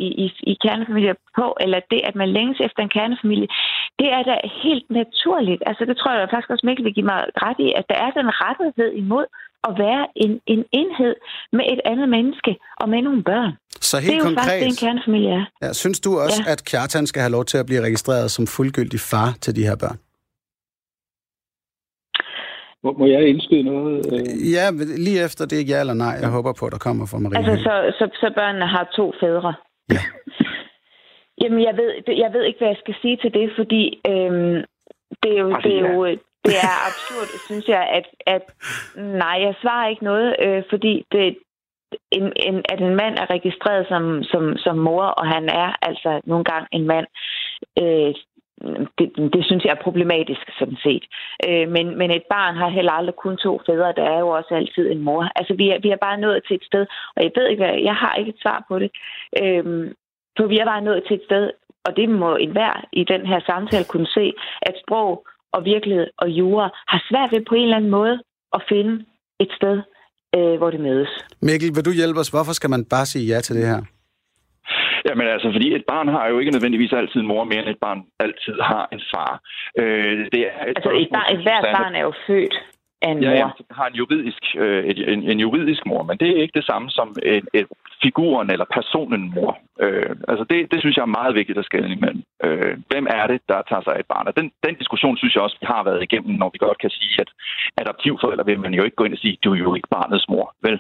i kernefamilier på, eller det, at man længes efter en kernefamilie, det er da helt naturligt. Altså, det tror jeg faktisk også, Mikkel vil give mig ret i, at der er den rettighed imod at være en enhed med et andet menneske og med nogle børn. Så helt det er jo konkret, faktisk en kernefamilie er. Ja, synes du også, at Kjartan skal have lov til at blive registreret som fuldgyldig far til de her børn? Må jeg indskyde noget? Ja, lige efter det, ja eller nej. Jeg håber på, at der kommer fra Marie. Altså, så børnene har to fædre? Ja. Jamen, jeg ved ikke, hvad jeg skal sige til det, fordi det er absurd, synes jeg, at nej, jeg svarer ikke noget, fordi det at en mand er registreret som mor, og han er altså nogle gange en mand. Det synes jeg er problematisk, sådan set. Men et barn har heller aldrig kun to fædre, der er jo også altid en mor. Altså, vi er bare nået til et sted, og jeg ved ikke, jeg har ikke et svar på det. For vi er bare nået til et sted, og det må enhver i den her samtale kunne se, at sprog og virkelighed og jura har svært ved på en eller anden måde at finde et sted, hvor det mødes. Mikkel, vil du hjælpe os? Hvorfor skal man bare sige ja til det her? Jamen altså, fordi et barn har jo ikke nødvendigvis altid en mor, mere end et barn altid har en far. Det er hvert barn er jo født af en mor. Ja, har en juridisk mor, men det er ikke det samme som et figuren eller personen mor. Altså det synes jeg er meget vigtigt at skille imellem. Hvem er det, der tager sig af et barn? Og den diskussion synes jeg også, vi har været igennem, når vi godt kan sige, at adoptivforældre vil man jo ikke gå ind og sige, du er jo ikke barnets mor. Vel?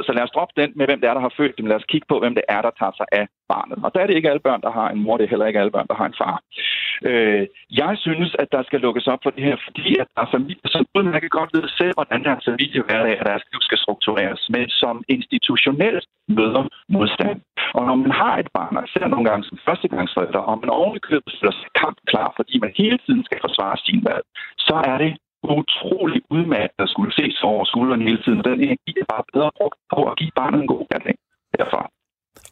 Så lad os droppe den med, hvem det er, der har født dem. Lad os kigge på, hvem det er, der tager sig af barnet. Og der er det ikke alle børn, der har en mor. Det er heller ikke alle børn, der har en far. Jeg synes, at der skal lukkes op for det her, fordi at der er familier, som udmærket godt ved selv, hvordan deres familiehverdag og deres liv skal struktureres, men som institutionelt møder modstand. Og når man har et barn, og især nogle gange som førstegangsforældre, og man ovenikøbet føler sig kampklar, fordi man hele tiden skal forsvare sin valg, så er det utrolig udmattende at skulle ses over skulderen hele tiden. Den energi er bare bedre brugt på at give barnet en god hverdag derfra.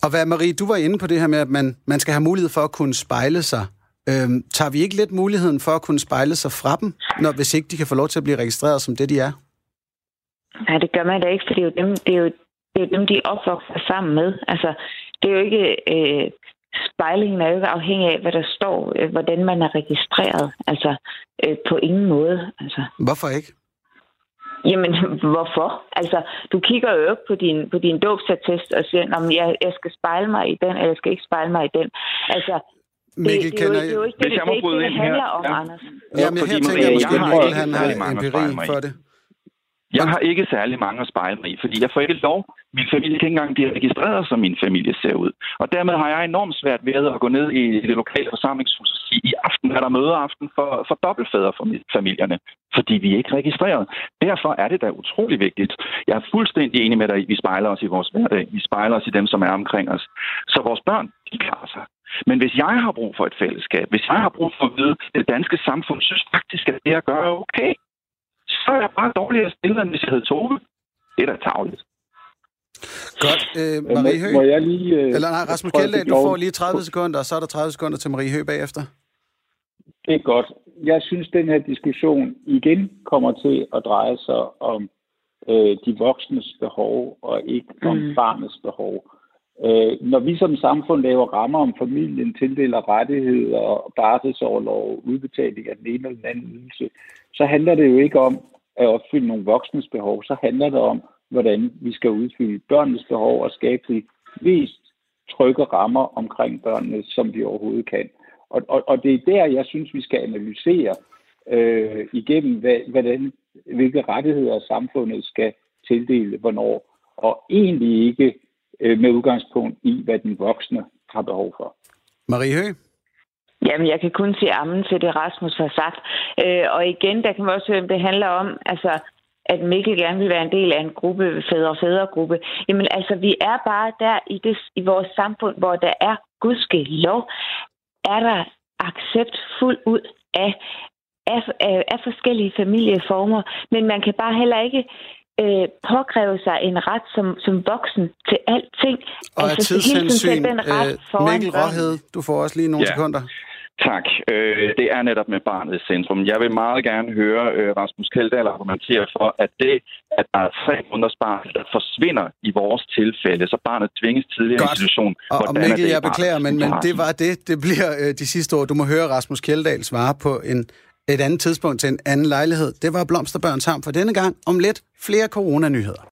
Og hvad, Marie, du var inde på det her med, at man skal have mulighed for at kunne spejle sig. Tager vi ikke lidt muligheden for at kunne spejle sig fra dem, hvis ikke de kan få lov til at blive registreret som det, de er? Nej, det gør man da ikke, for det er jo dem, de opvokser sammen med. Altså, det er jo ikke spejlingen er jo ikke afhængig af, hvad der står, hvordan man er registreret. Altså, på ingen måde. Altså. Hvorfor ikke? Jamen, hvorfor? Altså, du kigger jo ikke på din dåbsattest og siger, om jeg skal spejle mig i den, eller jeg skal ikke spejle mig i den. Altså, Mikkel, det er jo ikke det, det handler om, Anders. Jamen, her tænker jeg måske, at han har empiri for det. Jeg har ikke særlig mange at spejle mig i, fordi jeg får ikke lov. Min familie kan ikke engang blive registreret, som min familie ser ud. Og dermed har jeg enormt svært ved at gå ned i det lokale forsamlingshus og sige, i aften er der mødeaften for dobbeltfædre for familierne, fordi vi er ikke registreret. Derfor er det da utrolig vigtigt. Jeg er fuldstændig enig med dig, vi spejler os i vores hverdag. Vi spejler os i dem, som er omkring os. Så vores børn, de klarer sig. Men hvis jeg har brug for et fællesskab, hvis jeg har brug for at vide, at det danske samfund synes faktisk, at det at gøre er okay, så er jeg bare dårligere stille, end hvis jeg hedder Tove. Det er da tarveligt. Godt. Marie Høgh. Eller nej, Rasmus Kjeldahl, du får lige 30 sekunder, og så er der 30 sekunder til Marie Høgh bagefter. Det er godt. Jeg synes, den her diskussion igen kommer til at dreje sig om de voksnes behov, og ikke om barnets behov. Når vi som samfund laver rammer om familien, tildeler rettigheder, barselsorlov, udbetaling af den ene eller den anden ydelse, så handler det jo ikke om at opfylde nogle voksnes behov. Så handler det om, hvordan vi skal udfylde børnenes behov og skabe de mest trygge rammer omkring børnene, som vi overhovedet kan. Og det er der, jeg synes, vi skal analysere igennem, hvilke rettigheder samfundet skal tildele, hvornår, og egentlig ikke med udgangspunkt i, hvad den voksne har behov for. Marie Høgh? Jamen, jeg kan kun sige amen til det, Rasmus har sagt. Og igen, der kan man også høre, om det handler om, altså, at Mikkel gerne vil være en del af en gruppe, fædre-fædregruppe. Jamen, altså, vi er bare der i vores samfund, hvor der er gudskelov, er der accept fuldt ud af af forskellige familieformer, men man kan bare heller ikke påkræve sig en ret som voksen til alting. Og af altså, tidshensyn, Mikkel Råhed, du får også lige nogle sekunder. Tak. Det er netop med barnet i centrum. Jeg vil meget gerne høre Rasmus Kjeldahl argumentere for, at det, at der er 3 måneders barn, der forsvinder i vores tilfælde, så barnet tvinges tidligere i institution. Og Mikkel, jeg beklager, men det var det. Det bliver de sidste år. Du må høre Rasmus Kjeldahl svare på et andet tidspunkt til en anden lejlighed. Det var Blomsterbørns Hørn for denne gang. Om lidt flere coronanyheder.